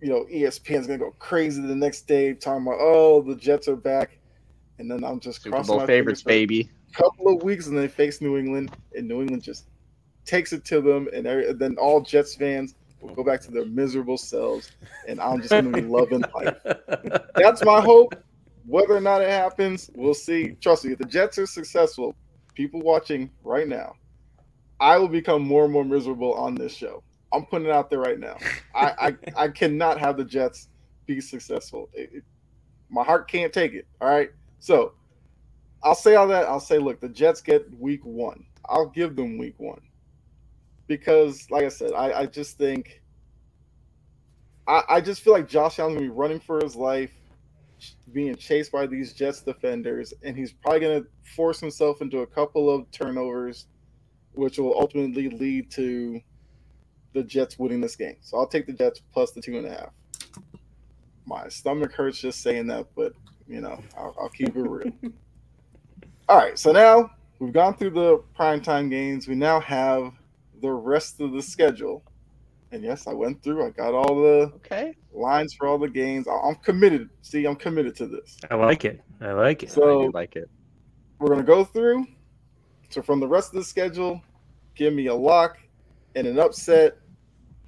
you know, ESPN's going to go crazy the next day talking about, oh, the Jets are back. And then I'm just Super Bowl favorites, baby. A couple of weeks, and they face New England, and New England just takes it to them. And then all Jets fans will go back to their miserable selves, and I'm just going to be loving life. That's my hope. Whether or not it happens, we'll see. Trust me, if the Jets are successful, people watching right now, I will become more and more miserable on this show. I'm putting it out there right now. I cannot have the Jets be successful. My heart can't take it, all right? So I'll say all that. I'll say, look, the Jets get week one. I'll give them week one. Because, like I said, I just think I just feel like Josh Allen's going to be running for his life, being chased by these Jets defenders, and he's probably going to force himself into a couple of turnovers, which will ultimately lead to the Jets winning this game. So I'll take the Jets plus the 2.5. My stomach hurts just saying that, but, you know, I'll keep it real. All right, so now we've gone through the primetime games. We now have the rest of the schedule. And, yes, I went through. I got all the lines for all the games. I'm committed. See, I'm committed to this. I like it. I like it. So I do like it. We're going to go through. So from the rest of the schedule, give me a lock and an upset.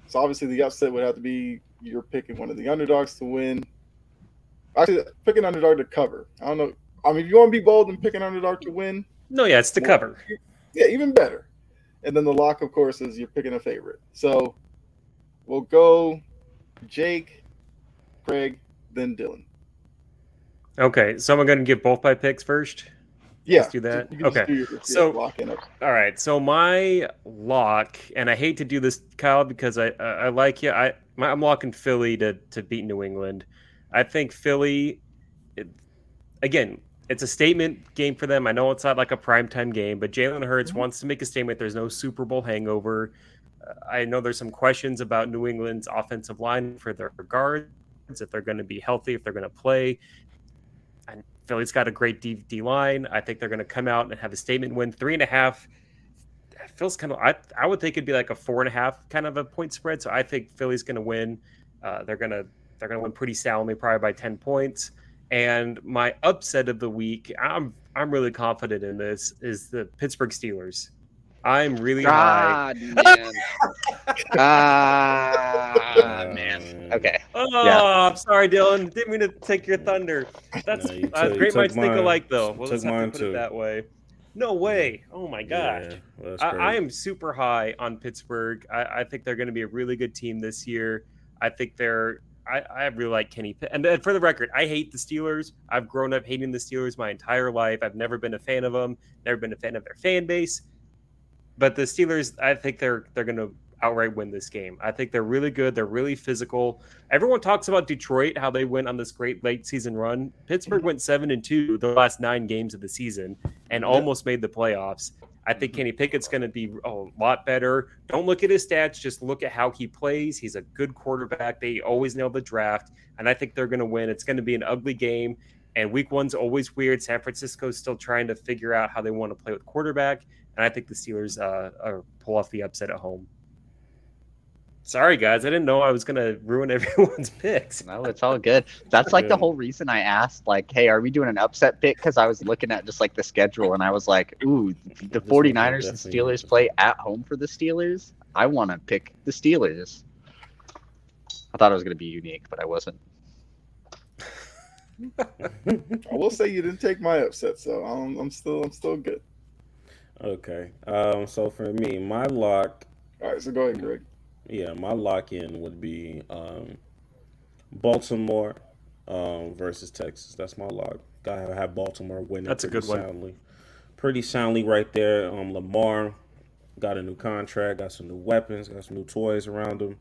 So, obviously, the upset would have to be you're picking one of the underdogs to win. Actually, pick an underdog to cover. I don't know. I mean, if you want to be bold and pick an underdog to win. No, yeah, it's to cover. Yeah, even better. And then the lock, of course, is you're picking a favorite. So we'll go Jake, Craig, then Dylan. Okay, so I'm going to give both my picks first. Yeah. Let's do that. Okay. All right. So my lock, and I hate to do this, Kyle, because I like you. I'm locking Philly to beat New England. I think Philly, again, it's a statement game for them. I know it's not like a primetime game, but Jalen Hurts wants to make a statement. There's no Super Bowl hangover. I know there's some questions about New England's offensive line for their guards, if they're going to be healthy, if they're going to play. Philly's got a great D line. I think they're going to come out and have a statement win. 3.5 feels kind of. I would think it'd be like a 4.5 kind of a point spread. So I think Philly's going to win. They're going to win pretty soundly, probably by 10 points. And my upset of the week, I'm really confident in this, is the Pittsburgh Steelers. I'm really high. Man. Okay. Oh, yeah. I'm sorry, Dylan. Didn't mean to take your thunder. That's great minds think alike, though. We'll just have to put it that way. No way. Oh, my gosh. Yeah, well, I am super high on Pittsburgh. I think they're going to be a really good team this year. I think they're – I really like Kenny Pitt. And for the record, I hate the Steelers. I've grown up hating the Steelers my entire life. I've never been a fan of them, never been a fan of their fan base. But the Steelers, I think they're going to outright win this game. I think they're really good. They're really physical. Everyone talks about Detroit, how they went on this great late season run. Pittsburgh went 7-2 the last 9 games of the season and almost made the playoffs. I think Kenny Pickett's going to be a lot better. Don't look at his stats. Just look at how he plays. He's a good quarterback. They always nail the draft, and I think they're going to win. It's going to be an ugly game. And week one's always weird. San Francisco's still trying to figure out how they want to play with quarterback. And I think the Steelers pull off the upset at home. Sorry, guys. I didn't know I was going to ruin everyone's picks. No, it's all good. That's like the whole reason I asked, like, hey, are we doing an upset pick? Because I was looking at just like the schedule and I was like, ooh, the 49ers and Steelers play at home for the Steelers. I want to pick the Steelers. I thought it was going to be unique, but I wasn't. I will say you didn't take my upset, so I'm still good. Okay, so for me, my lock. All right, so go ahead, Greg. Yeah, my lock in would be Baltimore versus Texas. That's my lock. Gotta have Baltimore winning. That's a good one. Pretty soundly, right there. Lamar got a new contract, got some new weapons, got some new toys around him.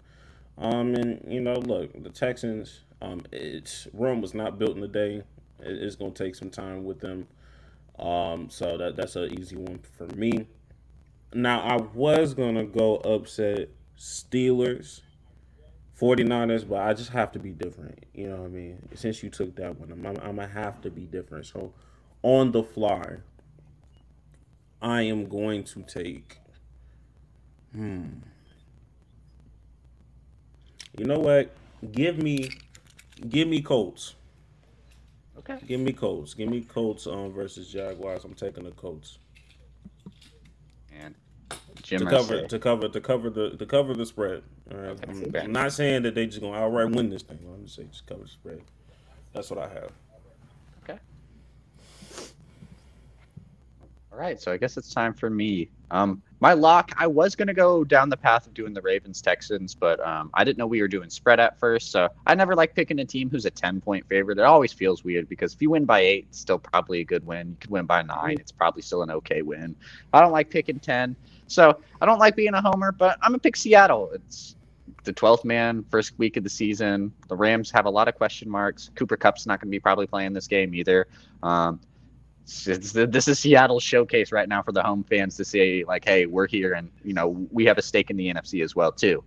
And you know, look, the Texans. Its Rome was not built in a day. It's gonna take some time with them. So that's an easy one for me. Now, I was going to go upset Steelers, 49ers, but I just have to be different. You know what I mean? Since you took that one, I'm going to have to be different. So, on the fly, I am going to take... You know what? Give me Colts. Okay. Give me Colts versus Jaguars. I'm taking the Colts. And to cover the spread. All right. Okay, I'm not saying that they just gonna outright win this thing. I'm just saying just cover the spread. That's what I have. Okay. All right. So I guess it's time for me. My lock. I was gonna go down the path of doing the Ravens Texans, but I didn't know we were doing spread at first, so I never like picking a team who's a 10-point favorite. It always feels weird because if you win by 8, it's still probably a good win. You could win by 9, it's probably still an okay win. I don't like picking 10, so I don't like being a homer, but I'm gonna pick Seattle. It's the 12th man, first week of the season. The Rams have a lot of question marks. Cooper Kupp's not gonna be probably playing this game either. This is Seattle's showcase right now for the home fans to say, like, hey, we're here and, you know, we have a stake in the NFC as well, too.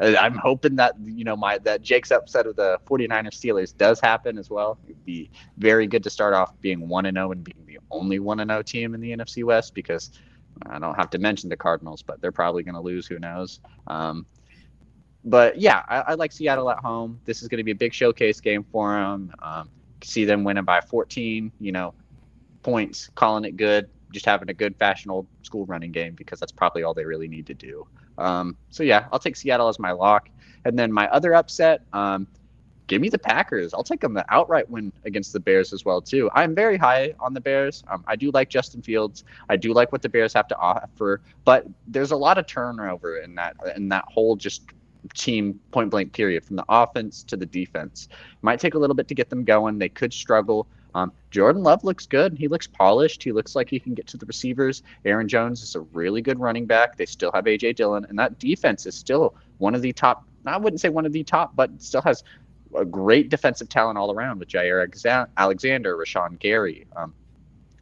I'm hoping that, you know, that Jake's upset of the 49ers Steelers does happen as well. It'd be very good to start off being 1-0 and being the only 1-0 team in the NFC West, because I don't have to mention the Cardinals, but they're probably going to lose. Who knows? But yeah, I like Seattle at home. This is going to be a big showcase game for them. See them winning by 14, you know, points, calling it good, just having a good fashioned old school running game, because that's probably all they really need to do. So yeah, I'll take Seattle as my lock. And then my other upset, give me the Packers. I'll take them the outright win against the Bears as well too. I'm very high on the Bears. I do like Justin Fields. I do like what the Bears have to offer, but there's a lot of turnover in that whole just team point blank period, from the offense to the defense. It might take a little bit to get them going. They could struggle. Jordan Love looks good. He looks polished. He looks like he can get to the receivers. Aaron Jones is a really good running back. They still have A.J. Dillon, and that defense is still one of the top. I wouldn't say one of the top, but still has a great defensive talent all around with Jair Alexander, Rashawn Gary,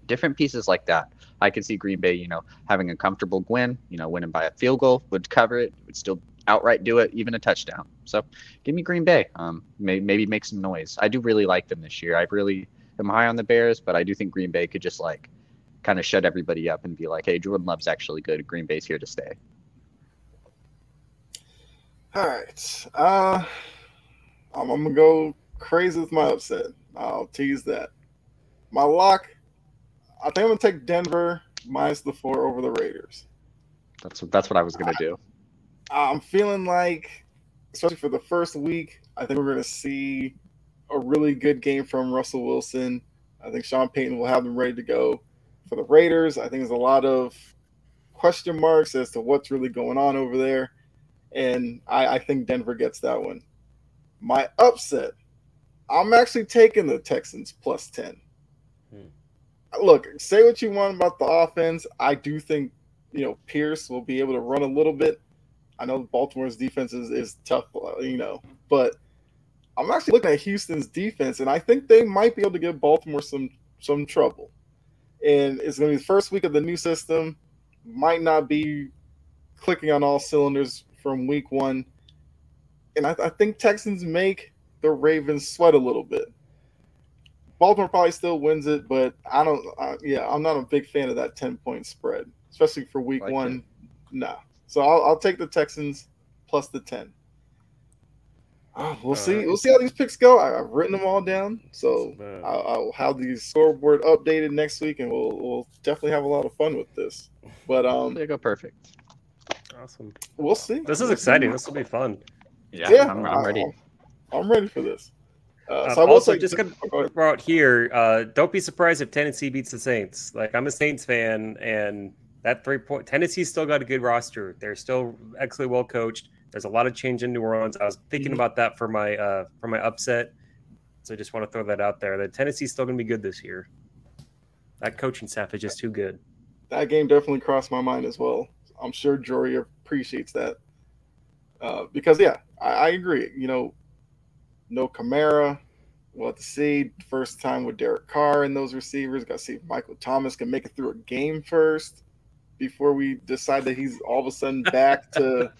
different pieces like that. I could see Green Bay, you know, having a comfortable win, you know, winning by a field goal, would cover it, would still outright do it, even a touchdown. So give me Green Bay. Maybe make some noise. I do really like them this year. I really am high on the Bears, but I do think Green Bay could just like kind of shut everybody up and be like, hey, Jordan Love's actually good. Green Bay's here to stay. All right. I'm going to go crazy with my upset. I'll tease that. My lock, I think I'm going to take Denver minus the 4 over the Raiders. That's what I was going to do. I'm feeling like, especially for the first week, I think we're going to see a really good game from Russell Wilson. I think Sean Payton will have them ready to go. For the Raiders, I think there's a lot of question marks as to what's really going on over there, and I think Denver gets that one. My upset, I'm actually taking the Texans plus 10. Look, say what you want about the offense. I do think, you know, Pierce will be able to run a little bit. I know Baltimore's defense is tough, you know, but I'm actually looking at Houston's defense, and I think they might be able to give Baltimore some trouble. And it's going to be the first week of the new system. Might not be clicking on all cylinders from week one. And I think Texans make the Ravens sweat a little bit. Baltimore probably still wins it, but I'm not a big fan of that 10-point spread, especially for week one. Nah. So I'll take the Texans plus the 10. We'll see. We'll see how these picks go. I've written them all down, so I'll have the scoreboard updated next week, and we'll definitely have a lot of fun with this. But they go perfect. Awesome. We'll see. This is exciting. This will be fun. Yeah, I'm ready. I'm ready for this. So also, just going to throw out here, don't be surprised if Tennessee beats the Saints. Like, I'm a Saints fan, and that 3-point Tennessee's still got a good roster. They're still excellently well coached. There's a lot of change in New Orleans. I was thinking about that for my upset. So I just want to throw that out there. That Tennessee's still going to be good this year. That coaching staff is just too good. That game definitely crossed my mind as well. I'm sure Jory appreciates that. Because yeah, I agree. You know, no Kamara. We'll have to see. First time with Derek Carr and those receivers. Got to see if Michael Thomas can make it through a game first, before we decide that he's all of a sudden back to,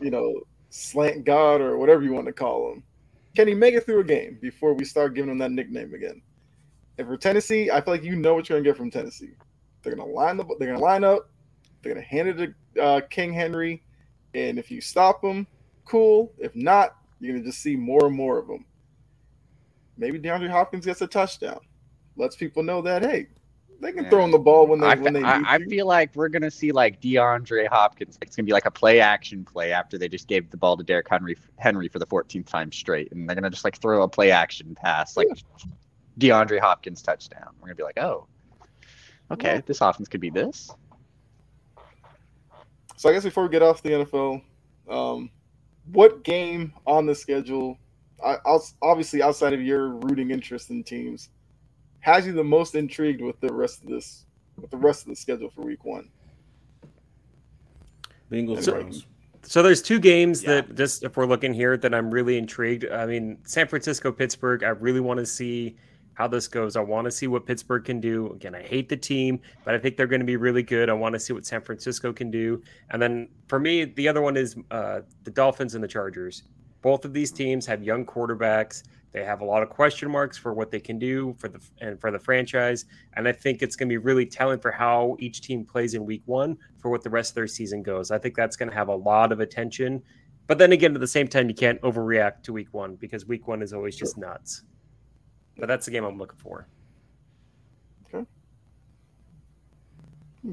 you know, slant God or whatever you want to call him. Can he make it through a game before we start giving him that nickname again? And for Tennessee, I feel like you know what you're going to get from Tennessee. They're going to line up. They're going to hand it to King Henry. And if you stop him, cool. If not, you're going to just see more and more of them. Maybe DeAndre Hopkins gets a touchdown. Lets people know that, hey, they can throw in the ball when they need to. I feel like we're going to see, like, DeAndre Hopkins. It's going to be like a play-action play after they just gave the ball to Derrick Henry for the 14th time straight. And they're going to just, like, throw a play-action pass, like DeAndre Hopkins touchdown. We're going to be like, oh, okay, yeah, this offense could be this. So I guess before we get off the NFL, what game on the schedule, obviously outside of your rooting interest in teams, has you the most intrigued with the rest of the schedule for week one? Bengals. So there's two games that, just if we're looking here, that I'm really intrigued. I mean, San Francisco, Pittsburgh, I really want to see how this goes. I want to see what Pittsburgh can do. Again, I hate the team, but I think they're going to be really good. I want to see what San Francisco can do. And then for me, the other one is the Dolphins and the Chargers. Both of these teams have young quarterbacks. They have a lot of question marks for what they can do for the franchise. And I think it's going to be really telling for how each team plays in week one for what the rest of their season goes. I think that's going to have a lot of attention. But then again, at the same time, you can't overreact to week one because week one is always just nuts. But that's the game I'm looking for. Okay.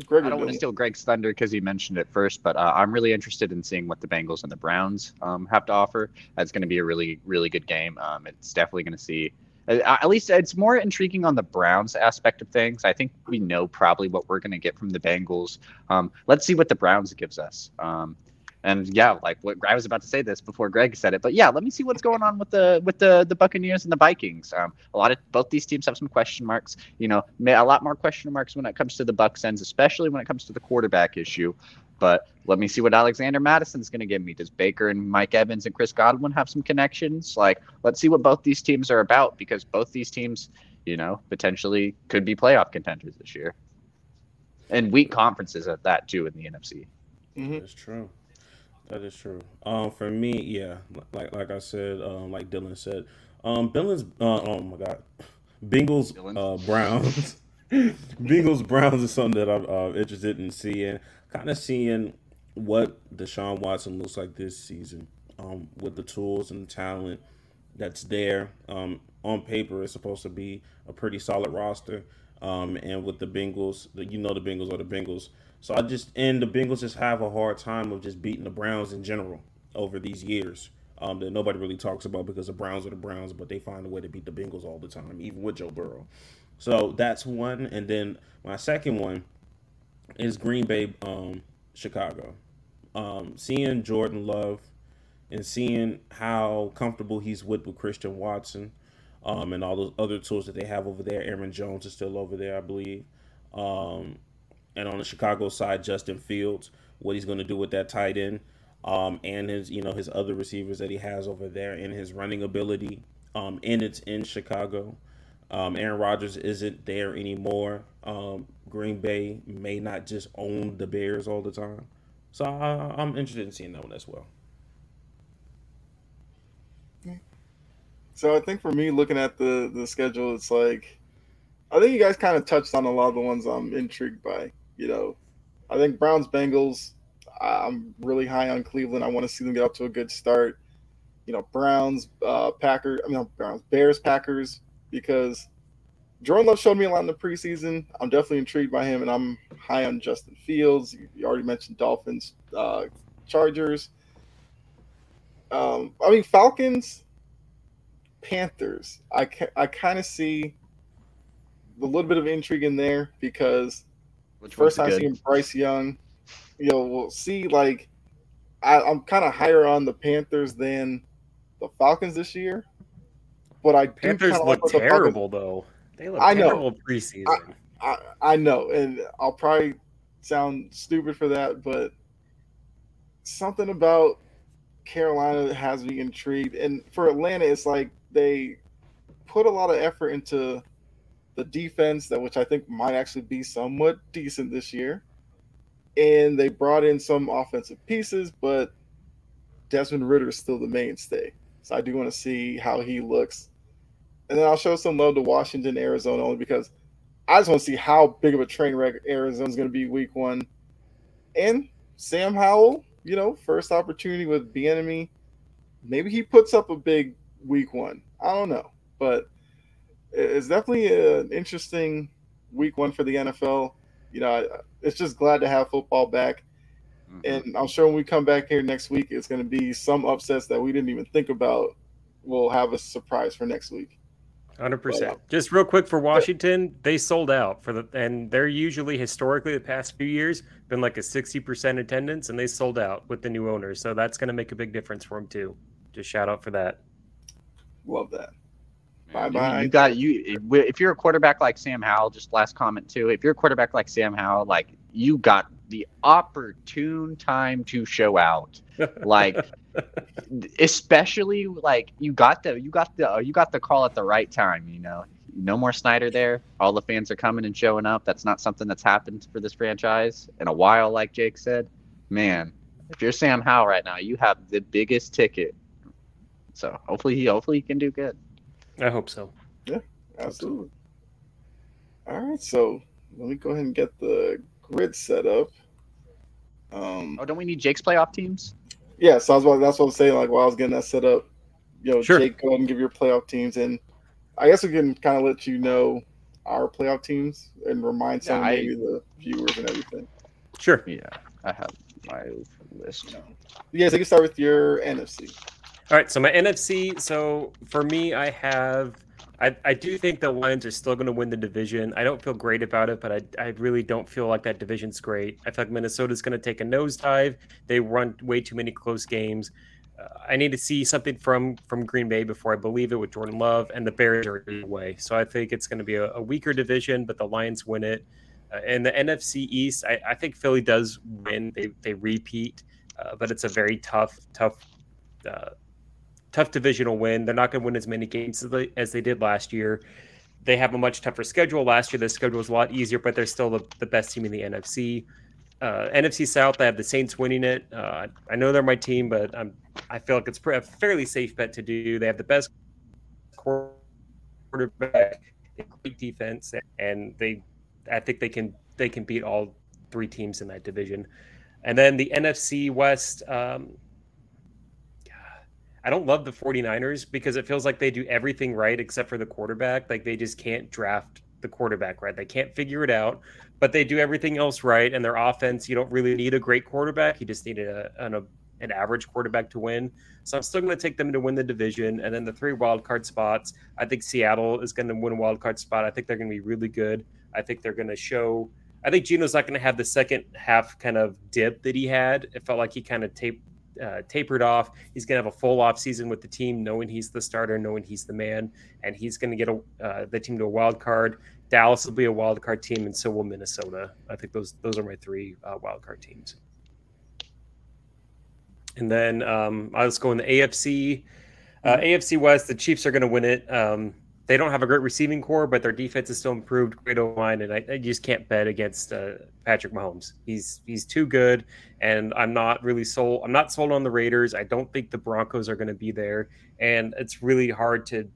Greg, I don't want to steal Greg's thunder because he mentioned it first, but I'm really interested in seeing what the Bengals and the Browns have to offer. That's going to be a really, really good game. It's definitely going to see – at least it's more intriguing on the Browns aspect of things. I think we know probably what we're going to get from the Bengals. Let's see what the Browns gives us. And yeah, like what I was about to say this before Greg said it, but yeah, let me see what's going on with the Buccaneers and the Vikings. A lot of both these teams have some question marks. You know, a lot more question marks when it comes to the Bucs ends, especially when it comes to the quarterback issue. But let me see what Alexander Madison's going to give me. Does Baker and Mike Evans and Chris Godwin have some connections? Like, let's see what both these teams are about because both these teams, you know, potentially could be playoff contenders this year, and weak conferences at that too in the NFC. Mm-hmm. That's true. That is true. For me, yeah, like I said, like Dylan said, Bengals, Browns, Bengals, Browns is something that I'm interested in seeing, kind of seeing what Deshaun Watson looks like this season, with the tools and the talent that's there. On paper, it's supposed to be a pretty solid roster. And with the Bengals, the Bengals are the Bengals. So the Bengals just have a hard time of just beating the Browns in general over these years that nobody really talks about because the Browns are the Browns, but they find a way to beat the Bengals all the time, even with Joe Burrow. So that's one. And then my second one is Green Bay, Chicago. Seeing Jordan Love and seeing how comfortable he's with Christian Watson and all those other tools that they have over there. Aaron Jones is still over there, I believe. And on the Chicago side, Justin Fields, what he's going to do with that tight end and his other receivers that he has over there and his running ability. And it's in Chicago. Aaron Rodgers isn't there anymore. Green Bay may not just own the Bears all the time. So I'm interested in seeing that one as well. So I think for me, looking at the schedule, it's like I think you guys kind of touched on a lot of the ones I'm intrigued by. You know, I think Browns, Bengals, I'm really high on Cleveland. I want to see them get up to a good start. You know, Bears, Packers, because Jordan Love showed me a lot in the preseason. I'm definitely intrigued by him, and I'm high on Justin Fields. You already mentioned Dolphins, Chargers. Falcons, Panthers. I kind of see a little bit of intrigue in there because first time seeing Bryce Young, we'll see. Like, I'm kind of higher on the Panthers than the Falcons this year, but Panthers look terrible though. They look terrible preseason. I know, and I'll probably sound stupid for that, but something about Carolina has me intrigued, and for Atlanta, it's like they put a lot of effort into the defense, which I think might actually be somewhat decent this year. And they brought in some offensive pieces, but Desmond Ridder is still the mainstay. So I do want to see how he looks. And then I'll show some love to Washington, Arizona, only because I just want to see how big of a train wreck Arizona's going to be week one. And Sam Howell, first opportunity with Bieniemy. Maybe he puts up a big week one. I don't know. But it's definitely an interesting week one for the NFL. It's just glad to have football back. Mm-hmm. And I'm sure when we come back here next week, it's going to be some upsets that we didn't even think about. We'll have a surprise for next week. 100%. Just real quick for Washington, They sold out and they're usually historically the past few years been like a 60% attendance, and they sold out with the new owners. So that's going to make a big difference for them too. Just shout out for that. Love that. Bye-bye. If you're a quarterback like Sam Howell, just last comment too. If you're a quarterback like Sam Howell, like you got the opportune time to show out, like especially like you got the call at the right time. No more Snyder there. All the fans are coming and showing up. That's not something that's happened for this franchise in a while, like Jake said. Man, if you're Sam Howell right now, you have the biggest ticket. So hopefully he can do good. I hope so. Yeah, absolutely. All right, so let me go ahead and get the grid set up. Don't we need Jake's playoff teams? Yeah, so that's what I'm saying. Like, while I was getting that set up, sure. Jake, go ahead and give your playoff teams. And I guess we can kind of let you know our playoff teams and remind some maybe the viewers and everything. Sure. Yeah, I have my list. Yeah, so you can start with your NFC. All right, so my NFC. So for me, I do think the Lions are still going to win the division. I don't feel great about it, but I really don't feel like that division's great. I feel like Minnesota's going to take a nosedive. They run way too many close games. I need to see something from Green Bay before I believe it with Jordan Love, and the Bears are away. So I think it's going to be a weaker division, but the Lions win it. And the NFC East, I think Philly does win. They repeat, but it's a very tough divisional win. They're not going to win as many games as they did last year. They have a much tougher schedule. Last year, their schedule was a lot easier, but they're still the best team in the NFC. NFC South, I have the Saints winning it. I know they're my team, but I feel like it's a fairly safe bet to do. They have the best quarterback, great defense, and I think they can beat all three teams in that division. And then the NFC West, I don't love the 49ers because it feels like they do everything right except for the quarterback. Like, they just can't draft the quarterback right. They can't figure it out, but they do everything else right. And their offense, you don't really need a great quarterback. You just need an average quarterback to win. So I'm still going to take them to win the division. And then the three wildcard spots, I think Seattle is going to win a wildcard spot. I think they're going to be really good. I think they're going to show – I think Geno's not going to have the second half kind of dip that he had. It felt like he kind of tapered off. He's going to have a full off season with the team, knowing he's the starter, knowing he's the man, and he's going to get the team to a wild card. Dallas will be a wild card team, and so will Minnesota. I think those are my three wild card teams. And then I'll just go in the AFC. AFC West, the Chiefs are going to win it. They don't have a great receiving core, but their defense is still improved. Great O-line, and I just can't bet against Patrick Mahomes. He's too good, and I'm not sold on the Raiders. I don't think the Broncos are going to be there, and it's really hard to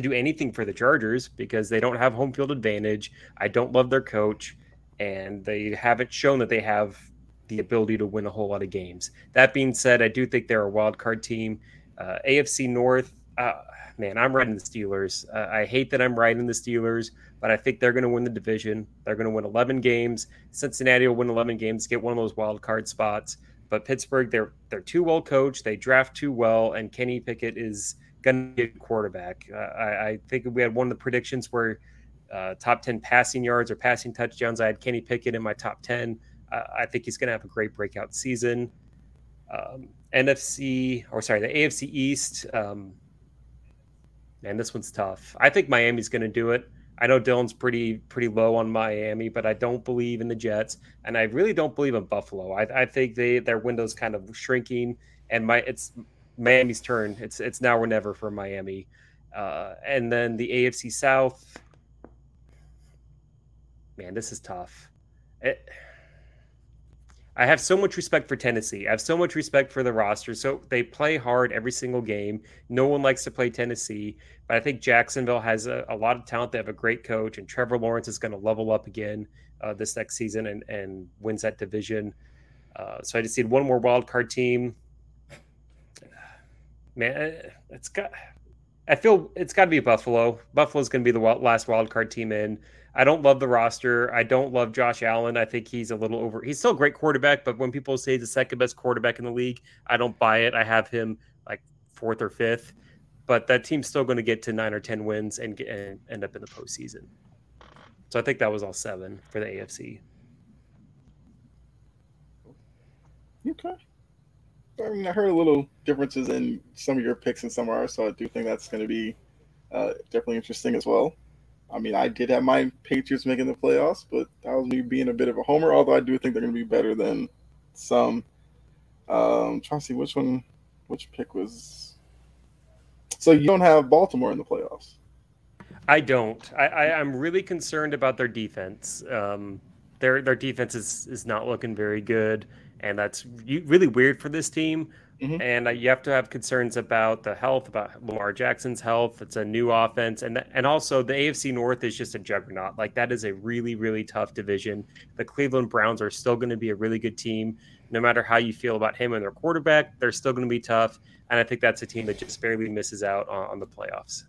do anything for the Chargers because they don't have home field advantage. I don't love their coach, and they haven't shown that they have the ability to win a whole lot of games. That being said, I do think they're a wild card team. AFC North. Man, I'm riding the Steelers. I hate that I'm riding the Steelers, but I think they're going to win the division. They're going to win 11 games. Cincinnati will win 11 games, get one of those wild card spots. But Pittsburgh, they're too well coached. They draft too well, and Kenny Pickett is going to be a quarterback. I think we had one of the predictions where top 10 passing yards or passing touchdowns. I had Kenny Pickett in my top 10. I think he's going to have a great breakout season. The AFC East. Man, this one's tough. I think Miami's going to do it. I know Dylan's pretty low on Miami, but I don't believe in the Jets, and I really don't believe in Buffalo. I think their window's kind of shrinking, and it's Miami's turn. It's now or never for Miami. And then the AFC South. Man, this is tough. I have so much respect for Tennessee. I have so much respect for the roster. So they play hard every single game. No one likes to play Tennessee, but I think Jacksonville has a lot of talent. They have a great coach, and Trevor Lawrence is going to level up again this next season and wins that division. So I just need one more wild card team. Man, I feel it's got to be Buffalo. Buffalo's going to be the last wild card team in. I don't love the roster. I don't love Josh Allen. I think he's a little over. He's still a great quarterback, but when people say he's the second best quarterback in the league, I don't buy it. I have him like fourth or fifth, but that team's still going to get to 9 or 10 wins and end up in the postseason. So I think that was all 7 for the AFC. Okay. I mean, I heard a little differences in some of your picks and some of ours, so I do think that's going to be definitely interesting as well. I mean, I did have my Patriots making the playoffs, but that was me being a bit of a homer, although I do think they're going to be better than some. I'm trying to see which pick was. So you don't have Baltimore in the playoffs. I don't. I'm really concerned about their defense. Their defense is not looking very good, and that's really weird for this team. Mm-hmm. And you have to have concerns about the health, about Lamar Jackson's health. It's a new offense. And also the AFC North is just a juggernaut. Like, that is a really, really tough division. The Cleveland Browns are still going to be a really good team. No matter how you feel about him and their quarterback, they're still going to be tough. And I think that's a team that just barely misses out on the playoffs.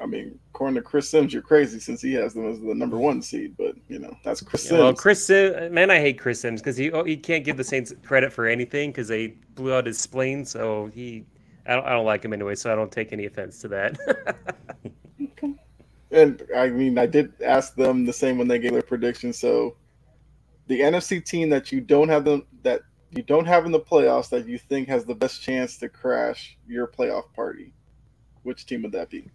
I mean, according to Chris Sims, you're crazy since he has them as the number one seed. But, you know, that's Chris Sims. Well, Chris Sims, man, I hate Chris Sims because he can't give the Saints credit for anything because they blew out his spleen. So I don't like him anyway, so I don't take any offense to that. Okay. And, I mean, I did ask them the same when they gave their prediction. So the NFC team that you don't have in the playoffs that you think has the best chance to crash your playoff party, which team would that be?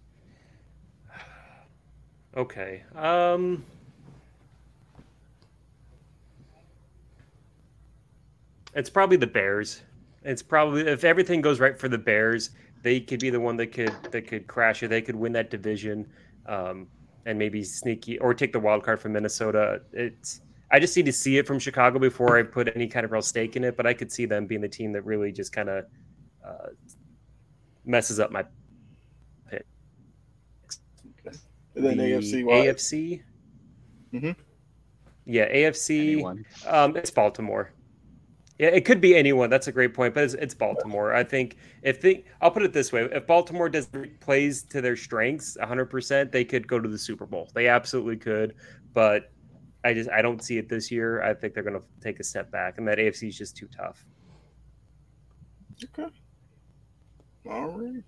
Okay. It's probably the Bears. It's probably, if everything goes right for the Bears, they could be the one that could crash it. They could win that division, and maybe sneaky or take the wild card from Minnesota. I just need to see it from Chicago before I put any kind of real stake in it. But I could see them being the team that really just kind of messes up my. And then AFC. Mm-hmm. Yeah, AFC. It's Baltimore. Yeah, it could be anyone. That's a great point, but it's Baltimore. I think I'll put it this way: if Baltimore plays to their strengths 100%, they could go to the Super Bowl. They absolutely could, but I don't see it this year. I think they're going to take a step back, and that AFC is just too tough. Okay. All right.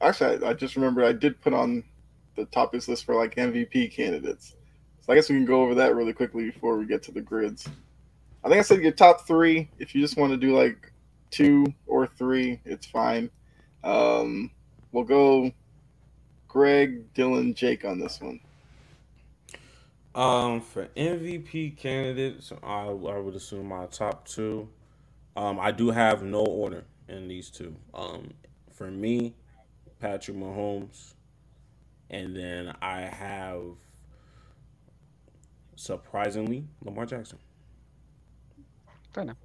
Actually, I just remembered I did put on the topics list for like MVP candidates. So I guess we can go over that really quickly before we get to the grids. I think I said your top three. If you just want to do like two or three, it's fine. We'll go Greg, Dylan, Jake on this one. For MVP candidates, I would assume my top two. I do have no order in these two. For me, Patrick Mahomes. And then I have, surprisingly, Lamar Jackson. Fair enough.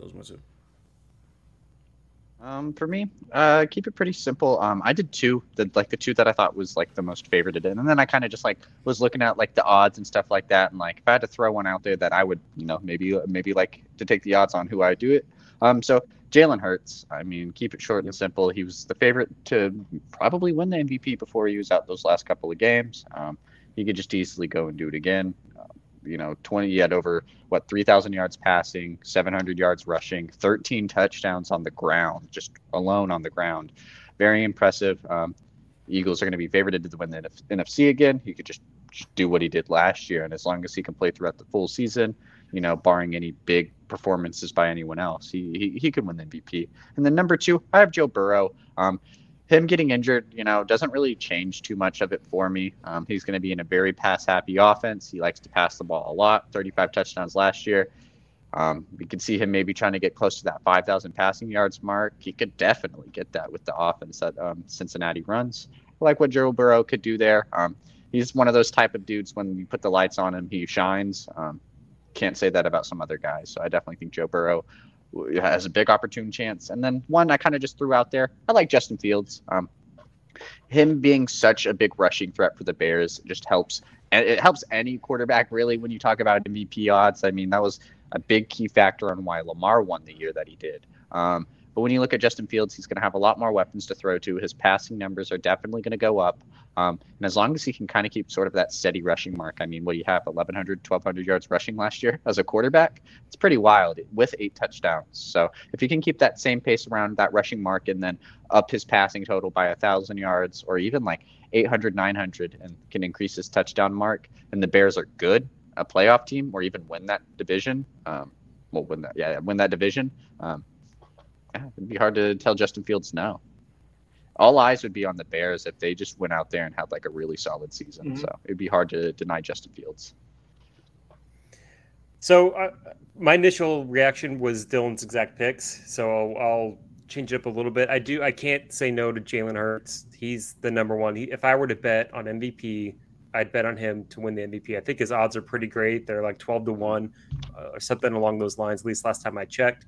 Those are my two. For me, keep it pretty simple. I did two, the two that I thought was like the most favorited in, and then I kind of just like was looking at like the odds and stuff like that, and like if I had to throw one out there that I would, you know, maybe like to take the odds on who I do it. So Jalen Hurts, I mean, keep it short and simple. He was the favorite to probably win the MVP before he was out those last couple of games. He could just easily go and do it again. You know, he had over, 3,000 yards passing, 700 yards rushing, 13 touchdowns on the ground, just alone on the ground. Very impressive. Eagles are going to be favored to win the NFC again. He could just do what he did last year, and as long as he can play throughout the full season, you know, barring any big performances by anyone else, he could win the MVP. And then number two, I have Joe Burrow. Him getting injured, you know, doesn't really change too much of it for me. He's going to be in a very pass-happy offense. He likes to pass the ball a lot, 35 touchdowns last year. We could see him maybe trying to get close to that 5,000 passing yards mark. He could definitely get that with the offense that Cincinnati runs. I like what Joe Burrow could do there. He's one of those type of dudes, when you put the lights on him, he shines. Can't say that about some other guys. So I definitely think Joe Burrow has a big opportune chance. And then one I kind of just threw out there, I like Justin Fields. Him being such a big rushing threat for the Bears just helps. And it helps any quarterback, really, when you talk about MVP odds. I mean, that was a big key factor on why Lamar won the year that he did. But when you look at Justin Fields, he's going to have a lot more weapons to throw to. His passing numbers are definitely going to go up. And as long as he can kind of keep sort of that steady rushing mark, I mean, what do you have, 1,100, 1,200 yards rushing last year as a quarterback? It's pretty wild with 8 touchdowns. So if he can keep that same pace around that rushing mark and then up his passing total by 1,000 yards or even like 800, 900 and can increase his touchdown mark, and the Bears are good, a playoff team, or even win that division, it'd be hard to tell Justin Fields no. All eyes would be on the Bears if they just went out there and had like a really solid season. Mm-hmm. So it'd be hard to deny Justin Fields. So my initial reaction was Dylan's exact picks. So I'll change it up a little bit. I can't say no to Jalen Hurts. He's the number one. If I were to bet on MVP, I'd bet on him to win the MVP. I think his odds are pretty great. They're like 12-1 or something along those lines, at least last time I checked.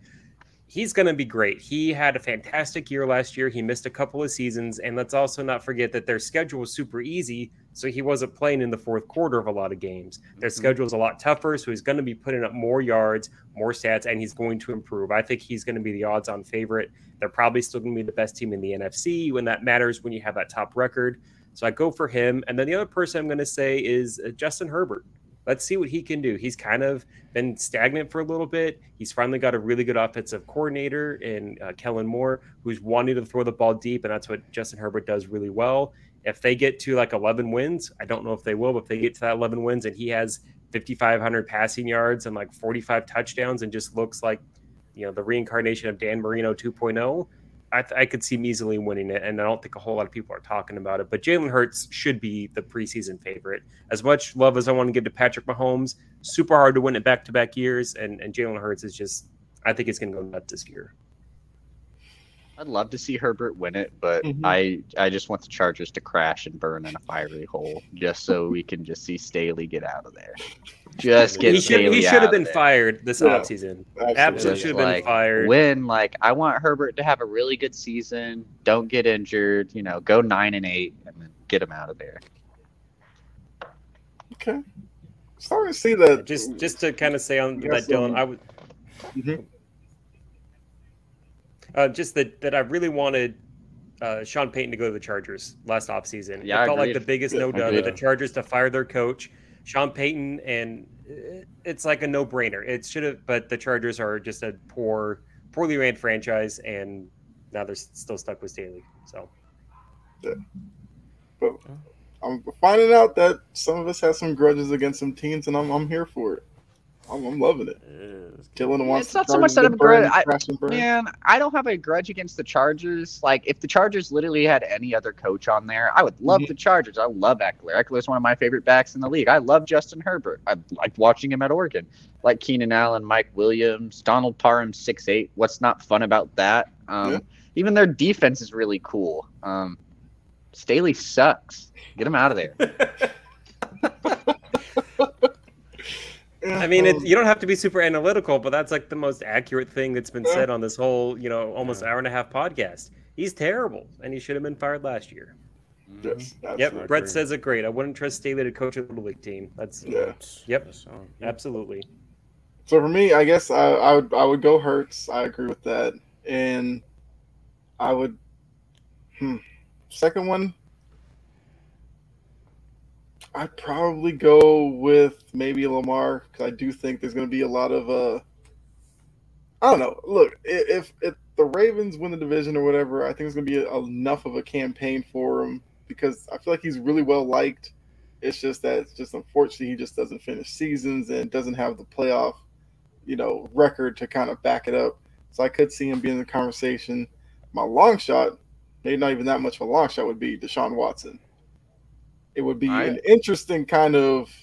He's going to be great. He had a fantastic year last year. He missed a couple of seasons. And let's also not forget that their schedule was super easy, so he wasn't playing in the fourth quarter of a lot of games. Their schedule is a lot tougher, so he's going to be putting up more yards, more stats, and he's going to improve. I think he's going to be the odds-on favorite. They're probably still going to be the best team in the NFC when that matters, when you have that top record. So I go for him. And then the other person I'm going to say is Justin Herbert. Let's see what he can do. He's kind of been stagnant for a little bit. He's finally got a really good offensive coordinator in Kellen Moore, who's wanting to throw the ball deep, and that's what Justin Herbert does really well. If they get to like 11 wins, I don't know if they will, but if they get to that 11 wins and he has 5,500 passing yards and like 45 touchdowns and just looks like, you know, the reincarnation of Dan Marino 2.0, I could see him easily winning it, and I don't think a whole lot of people are talking about it. But Jalen Hurts should be the preseason favorite. As much love as I want to give to Patrick Mahomes, super hard to win it back-to-back years, and Jalen Hurts is just – I think it's going to go nuts this year. I'd love to see Herbert win it, but I just want the Chargers to crash and burn in a fiery hole just so we can just see Staley get out of there. Just get Staley out. He should have been fired this offseason. Absolutely should have been fired. I want Herbert to have a really good season, don't get injured, you know, go 9-8 and then get him out of there. Okay. Starting to see that. Just to kind of say on that, Dylan, I would I really wanted Sean Payton to go to the Chargers last offseason. Yeah, it felt like the biggest no-dub of the Chargers to fire their coach, Sean Payton, and it's like a no-brainer. It should have, but the Chargers are just a poorly ran franchise, and now they're still stuck with Staley. So, yeah. But I'm finding out that some of us have some grudges against some teams, and I'm here for it. I'm loving it. It's not so much that I'm grudge. Man, I don't have a grudge against the Chargers. Like, if the Chargers literally had any other coach on there, I would love the Chargers. I love Eckler. Eckler's one of my favorite backs in the league. I love Justin Herbert. I liked watching him at Oregon. Like Keenan Allen, Mike Williams, Donald Parham, 6'8". What's not fun about that? Even their defense is really cool. Staley sucks. Get him out of there. I mean, you don't have to be super analytical, but that's like the most accurate thing that's been said on this whole, you know, almost hour and a half podcast. He's terrible, and he should have been fired last year. Yes, yep, Brett says it great. I wouldn't trust Staley to coach a little league team. Absolutely. So for me, I guess I would go Hurts. I agree with that, and I would second one. I'd probably go with maybe Lamar because I do think there's going to be a lot of I don't know. Look, if the Ravens win the division or whatever, I think there's going to be enough of a campaign for him because I feel like he's really well liked. It's just that unfortunately he just doesn't finish seasons and doesn't have the playoff, you know, record to kind of back it up. So I could see him being in the conversation. My long shot, maybe not even that much of a long shot, would be Deshaun Watson. It would be an interesting kind of,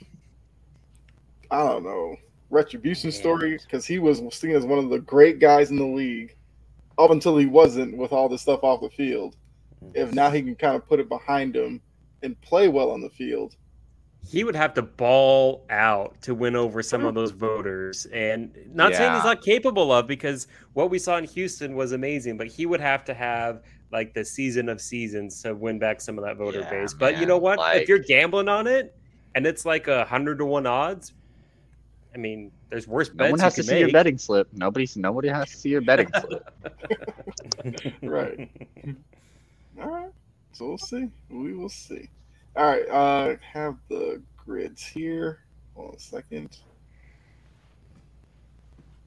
I don't know, retribution story because he was seen as one of the great guys in the league up until he wasn't with all this stuff off the field. If now he can kind of put it behind him and play well on the field. He would have to ball out to win over some of those voters. And not saying he's not capable of, because what we saw in Houston was amazing, but he would have to have – like the season of seasons to win back some of that voter base. But you know what? Like, if you're gambling on it and it's like 100-1 odds, I mean, there's worse bets. No one has to see your betting slip. Nobody has to see your betting slip. Right. All right. So we'll see. We will see. All right. Have the grids here. Hold on a second.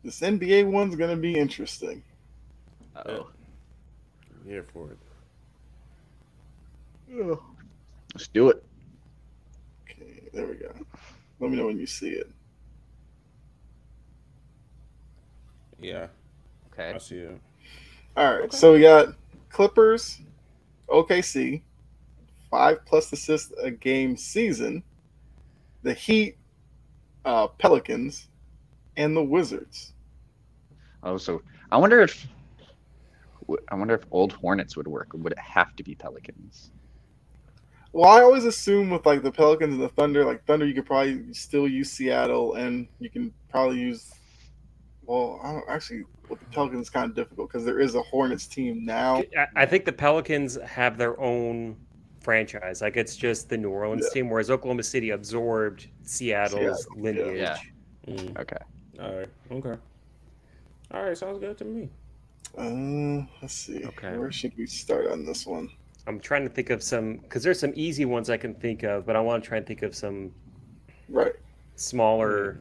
This NBA one's going to be interesting. Uh-oh. Here for it. Oh. Let's do it. Okay, there we go. Let me know when you see it. Yeah. Okay. I see it. All right, so we got Clippers, OKC, 5+ assists a game season, the Heat, Pelicans, and the Wizards. Oh, so I wonder if I wonder if Old Hornets would work. Or would it have to be Pelicans? Well, I always assume with like the Pelicans and the Thunder, like Thunder, you could probably still use Seattle, and you can probably use. Well, I don't actually. With the Pelicans, it's kind of difficult because there is a Hornets team now. I think the Pelicans have their own franchise. Like it's just the New Orleans team, whereas Oklahoma City absorbed Seattle's lineage. Yeah. Mm. Okay. All right. Okay. All right. Sounds good to me. Let's see. Okay. Where should we start on this one? I'm trying to think of some because there's some easy ones I can think of, but I want to try and think of some smaller.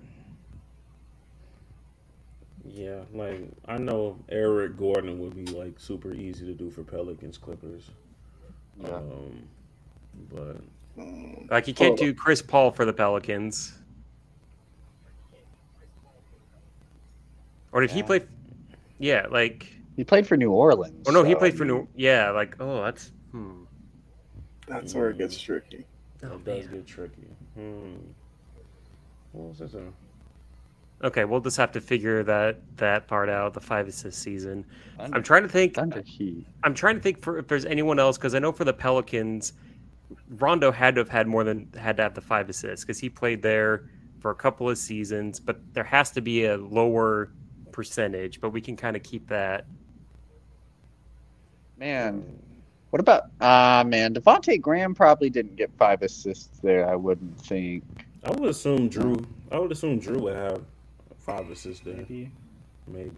Yeah, like I know Eric Gordon would be like super easy to do for Pelicans Clippers. Yeah. But like you can't do Chris Paul for the Pelicans. Or did he play? Yeah, like he played for New Orleans. Oh no, he played for New. Yeah, like that's. That's where it gets tricky. Oh, it does get tricky. What was this? Okay, we'll just have to figure that part out. The 5 assist season. I'm trying to think. I'm trying to think for if there's anyone else because I know for the Pelicans, Rondo had to have had more than had to have the 5 assists because he played there for a couple of seasons. But there has to be a lower percentage. But we can kind of keep that. Man, what about man? Devontae Graham probably didn't get 5 assists there. I wouldn't think. I would assume Drew would have. 5 assists there. Maybe.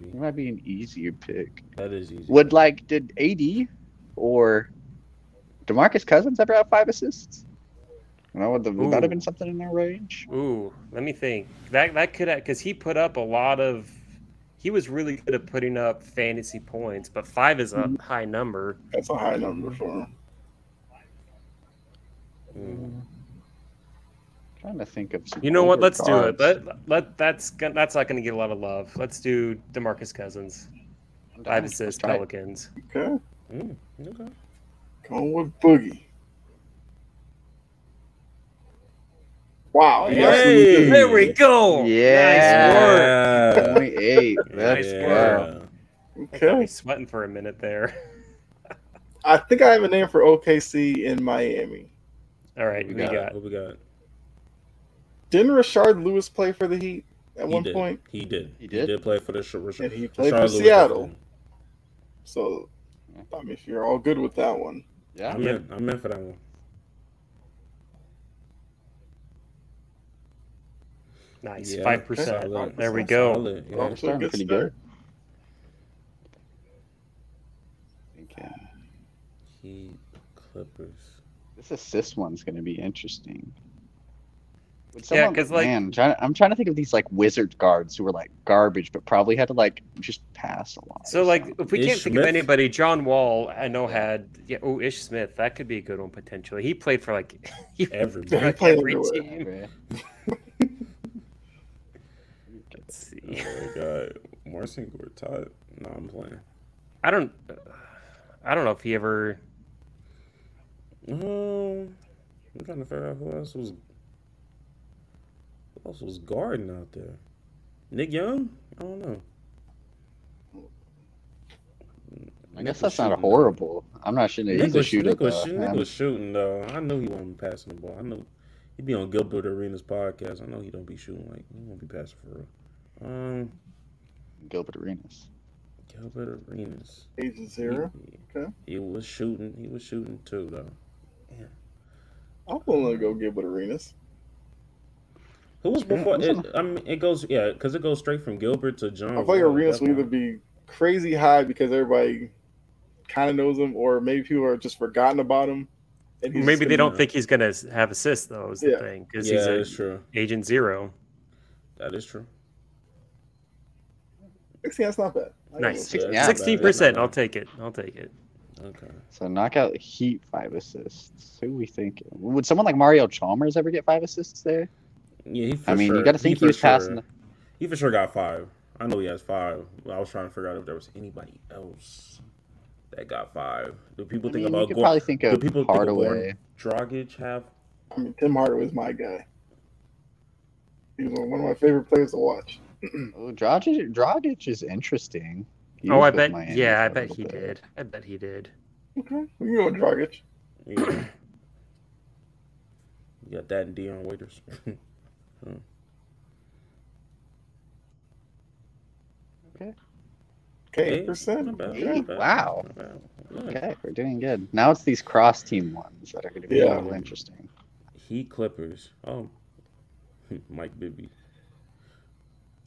It might be an easier pick. That is easy. Did AD or DeMarcus Cousins ever have 5 assists? You know, would that have been something in their range? Ooh, let me think. That could have, because he put up a lot of, he was really good at putting up fantasy points, but 5 is a high number. That's a high number for him. Trying to think of some. You know what? Let's cards. Do it. That's not going to get a lot of love. Let's do DeMarcus Cousins. 5 assists, Pelicans. Okay. Okay. Going with Boogie. Wow. Hey, there we go. Yeah. Nice work. 28. Nice work. Okay. I was sweating for a minute there. I think I have a name for OKC in Miami. All right. What we got? Didn't Rashard Lewis play for the Heat at one point? He did. He did play for the Rashard. And he played for Seattle. So, I mean, if you're all good with that one. Yeah, I'm in for that one. Nice, 5%. Solid. There we go. Solid, yeah. Well, pretty good. Heat, Clippers. This assist one's going to be interesting. Because I'm trying to think of these like wizard guards who were like garbage, but probably had to like just pass a lot. So like if we can't think of anybody, John Wall I know had Ish Smith, that could be a good one potentially. He played for like everybody. Every team. Let's see. Marcin Gortat. No, I'm playing. I don't know if he ever. I'm trying to figure out who else was guarding out there. Nick Young? I don't know. I guess that's not horrible. I'm not sure he's a shooter. Nick was shooting, though. I knew he wasn't passing the ball. I know he'd be on Gilbert Arenas' podcast. I know he don't be shooting. Like he won't be passing for real. Gilbert Arenas. He's a zero? Okay. He was shooting, too, though. Yeah. I'm going to go Gilbert Arenas. Who was before? Because it goes straight from Gilbert to John. I feel like Arenas will either be crazy high because everybody kind of knows him, or maybe people are just forgotten about him. And maybe they don't think he's going to have assists, though, is the thing. Because he's agent zero. That is true. 16, that's not bad. Nice. 16%. I'll take it. Okay. So knock out the Heat 5 assists. Who are we thinking? Would someone like Mario Chalmers ever get 5 assists there? Yeah, you got to think he was passing. He for sure got 5. I know he has 5. I was trying to figure out if there was anybody else that got 5. Do people think about? You could probably think of Hardaway. Dragic have. I mean, Tim Hardaway's my guy. He's one of my favorite players to watch. Dragic is interesting. Oh, I bet. Miami yeah, I bet he did. I bet he did. Okay, we can go with Dragic. Yeah. You got that and Deion Waiters. Okay. Okay, 8%. Wow. Okay, we're doing good. Now it's these cross team ones that are going to be a little interesting. Heat Clippers. Oh, Mike Bibby.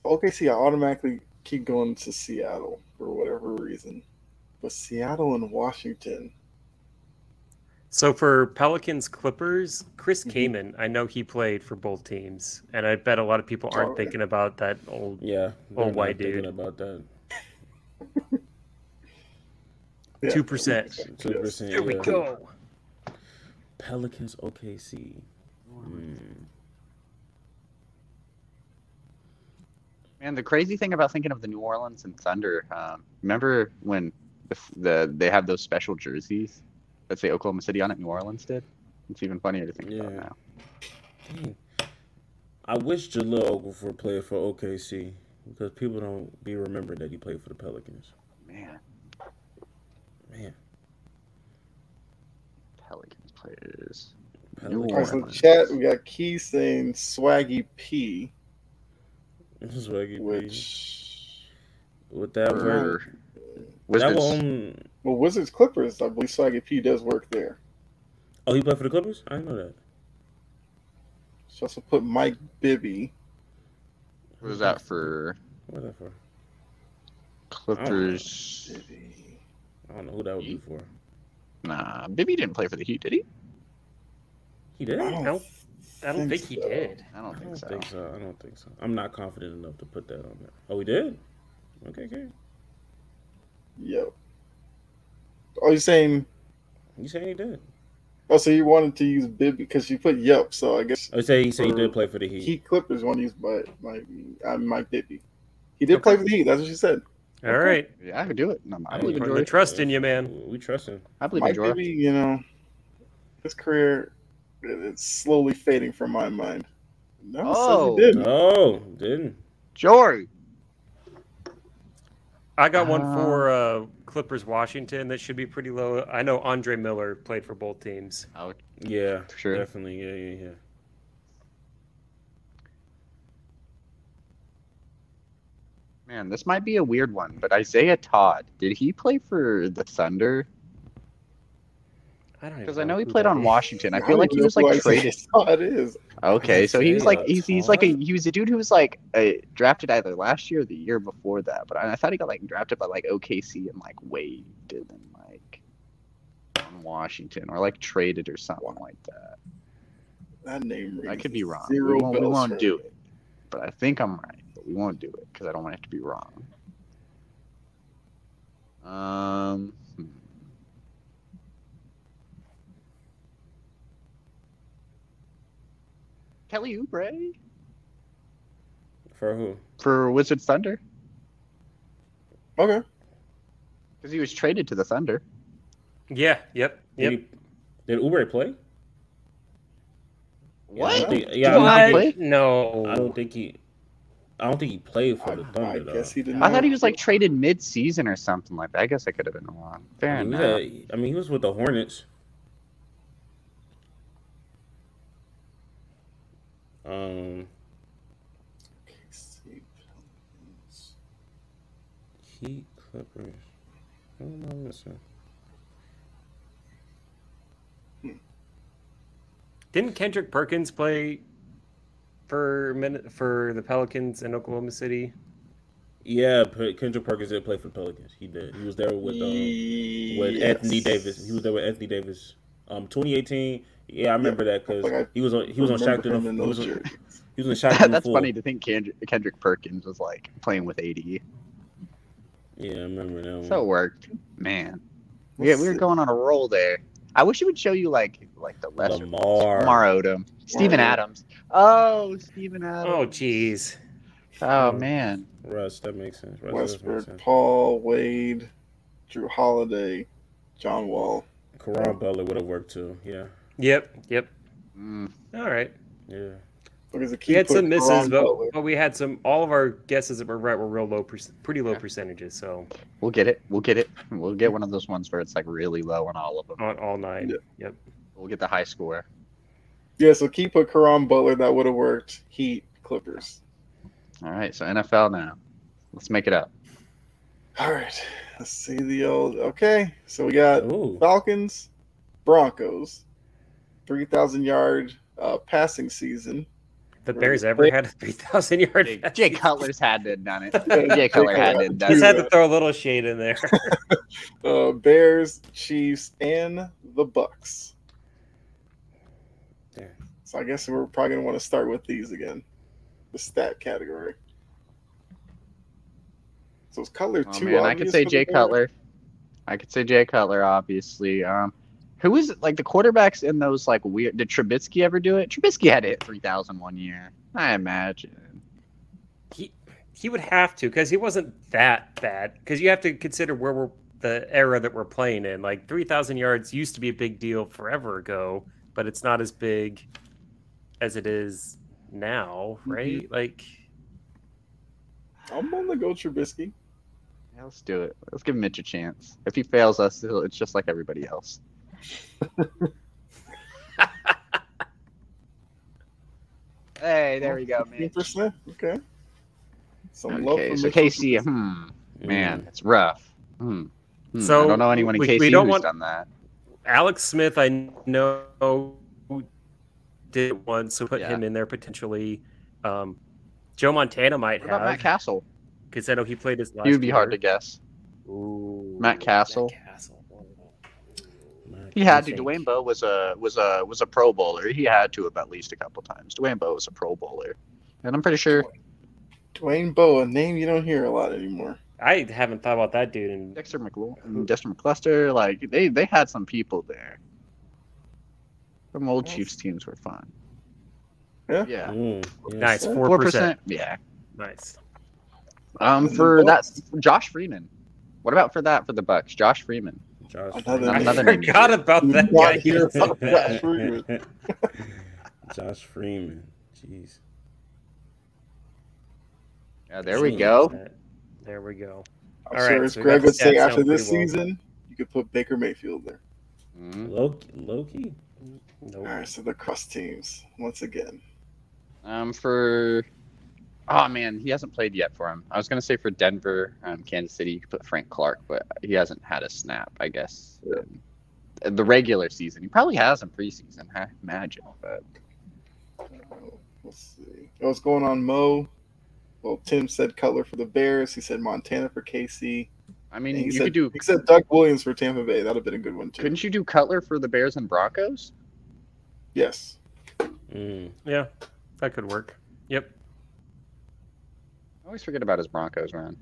Okay, see, I automatically keep going to Seattle for whatever reason. But Seattle and Washington. So for Pelicans Clippers, Chris Kaman, I know he played for both teams, and I bet a lot of people aren't thinking about that old white dude. Thinking about that. 2%. 2%. Here we go. Pelicans OKC. And the crazy thing about thinking of the New Orleans and Thunder, remember when they have those special jerseys that say Oklahoma City on it, New Orleans did? It's even funnier to think about now. Dang. I wish Jahlil Okafor played for OKC because people don't be remembering that he played for the Pelicans. Man. Pelicans players. Pelicans. All right, so in chat, we got Key saying Swaggy P. Swaggy P. With that word. Wizards. Well, Wizards Clippers, I believe Swaggy P does work there. Oh, he played for the Clippers? I didn't know that. She also put Mike Bibby. What is that for? What is that for? Clippers. I don't know who that would be for. Nah, Bibby didn't play for the Heat, did he? He did? I don't think he did. I don't think so. I don't think so. I'm not confident enough to put that on there. Oh, he did? Okay, good. Yep. Oh, you're saying? You saying he did? Oh, so you wanted to use Bibby because you put yep. So I guess I say he did play for the Heat. Heat Clippers want to use Mike Bibby. He did play for the Heat. That's what she said. All right. Yeah, I could do it. No, I believe in Jordan. We trust in you, man. We trust him. I believe in Jordan. Maybe, you know, his career, it's slowly fading from my mind. No, so he didn't. Oh, didn't. Jordan. I got one for Clippers, Washington. That should be pretty low. I know Andre Miller played for both teams. Yeah, sure. Definitely. Yeah. Man, this might be a weird one, but Isaiah Todd, did he play for the Thunder? I don't know. Because I know he played on Washington. I feel like he was like traded. Todd is. Okay, so he was like he was a dude who was like drafted either last year or the year before that. But I thought he got like drafted by like OKC and like waived and then like on Washington or like traded or something like that. That name rings. I could be wrong. We won't do it, but I think I'm right. We won't do it because I don't want it to be wrong. Kelly Oubre? For who? For Wizards Thunder. Okay. Because he was traded to the Thunder. Yeah. Yep. Did Oubre play? What? No. I don't think he. I don't think he played for the Thunder, though. I thought he was, like, traded mid-season or something like that. I guess I could have been wrong. Fair enough. He was with the Hornets. Heat Clippers. I don't know this one. Didn't Kendrick Perkins play for the Pelicans in Oklahoma City? Yeah, Kendrick Perkins did play for the Pelicans. He did. He was there with Anthony Davis. He was there with Anthony Davis. 2018. Yeah, I remember that because he was on Shackleton. He was on Shackleton. That's funny to think Kendrick Perkins was like playing with AD. Yeah, I remember that one. So it worked, man. We were going on a roll there. I wish it would show you like the lesser Lamar Odom, Steven Adams. Oh, Steven Adams. Oh, jeez. Oh man. Russ, that makes sense. Westbrook, Paul Wade, Drew Holiday, John Wall, Caron Butler would have worked too. Yeah. Yep. Mm. All right. Yeah. He had some misses, but we had some. All of our guesses that were right were real low, pretty low percentages. So we'll get it. We'll get one of those ones where it's like really low on all of them. On all nine. Yeah. Yep. We'll get the high score. Yeah. So keep a Karam Butler. That would have worked. Heat, Clippers. All right. So NFL now. Let's make it up. All right. Let's see the old. Okay. So we got Falcons, Broncos, 3,000-yard passing season. The Bears ever had a 3,000-yard. Jay Cutler's had to have done it. Jay Cutler had to have done it. Just had to throw a little shade in there. Bears, Chiefs, and the Bucks. Yeah. So I guess we're probably going to want to start with these again. The stat category. So is Cutler too obvious? I could say Jay Cutler. I could say Jay Cutler, obviously. Who is it? Like the quarterbacks in those like weird. Did Trubisky ever do it? Trubisky had to hit 3,000 1 year, I imagine. He would have to, because he wasn't that bad. Because you have to consider where we're the era that we're playing in. Like 3,000 yards used to be a big deal forever ago, but it's not as big as it is now, right? Mm-hmm. Like I'm gonna go Trubisky. Yeah, let's do it. Let's give Mitch a chance. If he fails us, it's just like everybody else. Hey, there we go, man. Okay. So KC, man, it's rough. So I don't know anyone in KC who's done that. Alex Smith, I know, did it once, so put him in there potentially. Joe Montana might have. What about Matt Castle? Because I know he played his last year. He would be hard to guess. Ooh, Matt Castle. He had to. Dwayne Bowe was a Pro Bowler. He had to have at least a couple times. Dwayne Bowe was a Pro Bowler, and I'm pretty sure Dwayne Bowe, a name you don't hear a lot anymore. I haven't thought about that dude. And Dexter McCluster, like they had some people there. Some old Chiefs teams were fun. Yeah. Nice 4%. Yeah, nice. For that, Josh Freeman. What about for the Bucks? Josh Freeman. I forgot about that guy. Josh Freeman. Josh Freeman. Jeez. Yeah, there we go. There we go. I'm All sure right, as so Greg would say, after this season, you could put Baker Mayfield there. Loki? Nope. All right, so the crust teams, once again. Oh, man, he hasn't played yet for him. I was going to say for Denver, Kansas City, you could put Frank Clark, but he hasn't had a snap, I guess. Yeah. The regular season. He probably has in preseason, I imagine. But let's see. What's going on, Mo? Well, Tim said Cutler for the Bears. He said Montana for KC. I mean, he said Doug Williams for Tampa Bay. That would have been a good one, too. Couldn't you do Cutler for the Bears and Broncos? Yes. Yeah, that could work. Yep. I always forget about his Broncos run.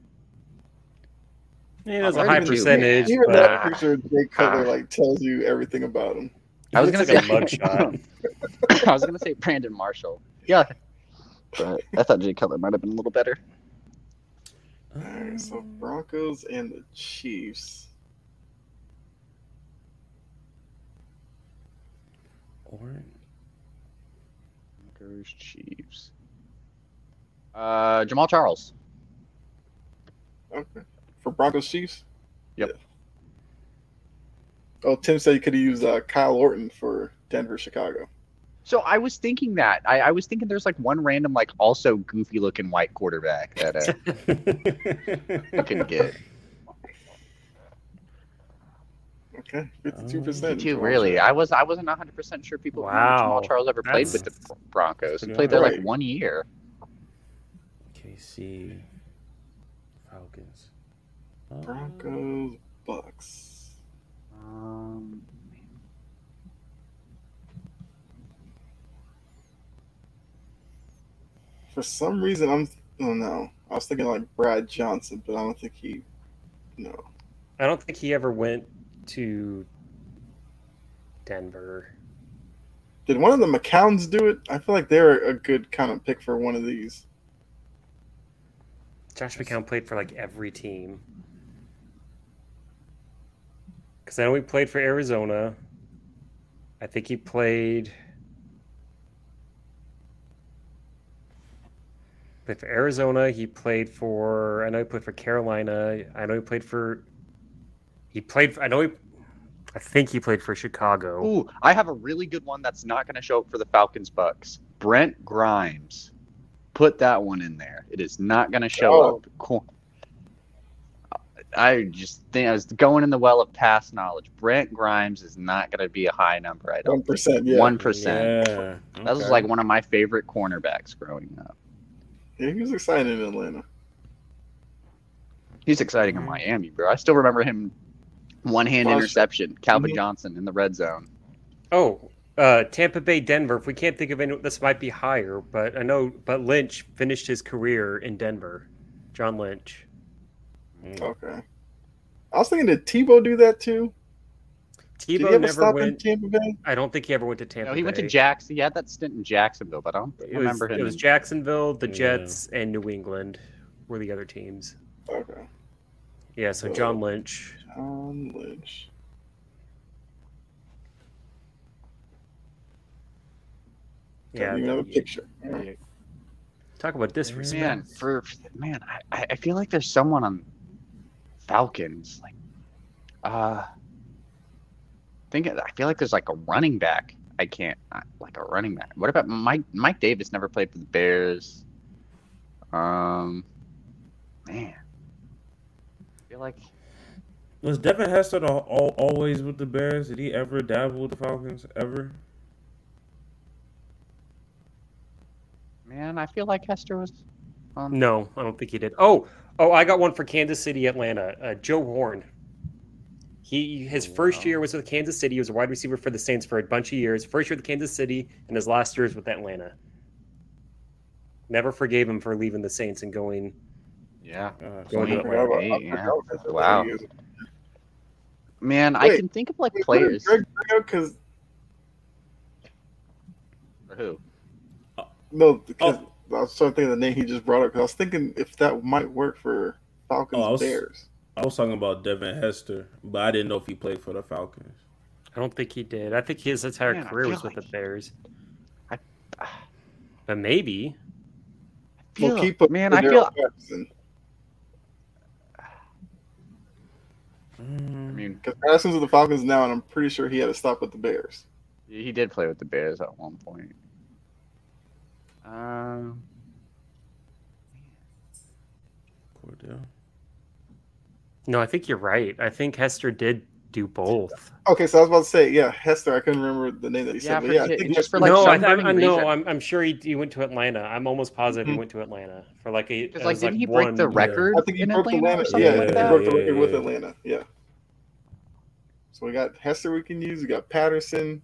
Yeah, that's a high percentage. Even that picture of Jay Cutler tells you everything about him. I was going to say mugshot. I was going to say Brandon Marshall. Yeah. But I thought Jay Cutler might have been a little better. All right, so Broncos and the Chiefs. Broncos, Chiefs. Jamal Charles. Okay. For Broncos Chiefs? Yep. Yeah. Oh, Tim said you could have used Kyle Orton for Denver, Chicago. So I was thinking that. I was thinking there's like one random, like also goofy looking white quarterback that I couldn't get. Okay, 52%. Really? I wasn't 100% sure people knew Jamal Charles ever played with the Broncos and played there like 1 year. KC, Falcons, Broncos, Bucks. For some reason, I was thinking like Brad Johnson, but I don't think I don't think he ever went to Denver. Did one of the McCowns do it? I feel like they're a good kind of pick for one of these. Josh McCown played for like every team. Because I know he played for Arizona. I think he played played for Arizona. He played for, I know he played for Carolina. I know he played for, I think he played for Chicago. Ooh, I have a really good one that's not going to show up for the Falcons Bucks. Brent Grimes. Put that one in there. It is not going to show up. Cool. I just think I was going in the well of past knowledge. Brent Grimes is not going to be a high number. I don't. 1%. Yeah. 1%. Yeah. Okay. That was like one of my favorite cornerbacks growing up. Yeah, he was exciting in Atlanta. He's exciting in Miami, bro. I still remember him. One-hand interception, Calvin Johnson in the red zone. Oh, Tampa Bay, Denver. If we can't think of any, this might be higher, but I know. But Lynch finished his career in Denver. John Lynch. Okay. I was thinking, did Tebow do that too? Tebow never went to Tampa Bay. I don't think he ever went to Tampa Bay. No, he went to Jackson. He had that stint in Jacksonville, but I don't remember him. It was Jacksonville, the Jets, and New England were the other teams. Okay. Yeah, so John Lynch. John Lynch. Yeah, you have a picture. Right. Talk about disrespect. I feel like there's someone on Falcons. Like, I feel like there's like a running back. What about Mike Davis? Never played for the Bears. Was Devin Hester always with the Bears? Did he ever dabble with the Falcons? Ever? Man, I feel like Hester was... No, I don't think he did. Oh, I got one for Kansas City, Atlanta. Joe Horn. His first year was with Kansas City. He was a wide receiver for the Saints for a bunch of years. First year with Kansas City, and his last year was with Atlanta. Never forgave him for leaving the Saints and going... Yeah. Wow. Man, I can think of like players. Who? No, because I was trying to think of the name he just brought up. Because I was thinking if that might work for Falcons Bears. I was talking about Devin Hester, but I didn't know if he played for the Falcons. I don't think he did. I think his entire career was with the Bears. But maybe. Because Parsons with the Falcons now, and I'm pretty sure he had a stop with the Bears. He did play with the Bears at one point. Cordell. No, I think you're right. I think Hester did do both. Okay, so I was about to say, Hester. I couldn't remember the name that he said. But I think just for like I'm sure he went to Atlanta. I'm almost positive he went to Atlanta for like a. Like, didn't he break the record? I think he broke Atlanta. He broke the record with Atlanta. Yeah. So we got Hester. We can use. We got Patterson.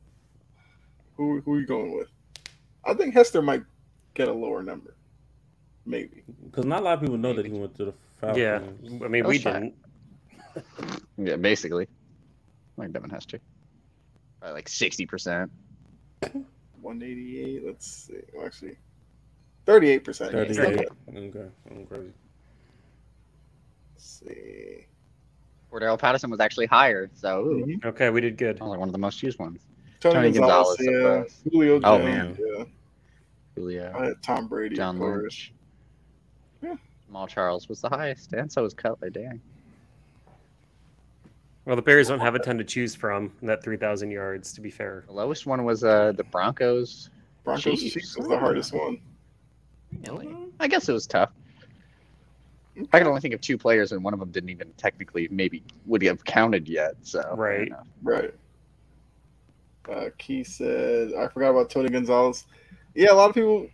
Who are you going with? I think Hester might get a lower number, maybe. Because not a lot of people know that he went to the Falcons. Yeah, I mean we didn't. Yeah, basically. Like Devin Hester. Probably like 60%. 188, let's see. Well, actually, 38%. 38. Okay, I'm crazy. Let's see. Cordell Patterson was actually higher, so. Mm-hmm. Okay, we did good. Like one of the most used ones. Tony Gonzalez. Yeah. Julio Jones. Oh, man. Yeah. Julio. I had Tom Brady. John Lynch. Yeah. Jamal Charles was the highest, and so was Cutler. Dang. Well, the Bears don't have a ton to choose from in that 3,000 yards, to be fair. The lowest one was the Broncos. Chiefs was the hardest one. Really? I guess it was tough. I can only think of two players, and one of them didn't even technically maybe would have counted yet. So Right. Keith said, I forgot about Tony Gonzalez. Yeah, a lot of people...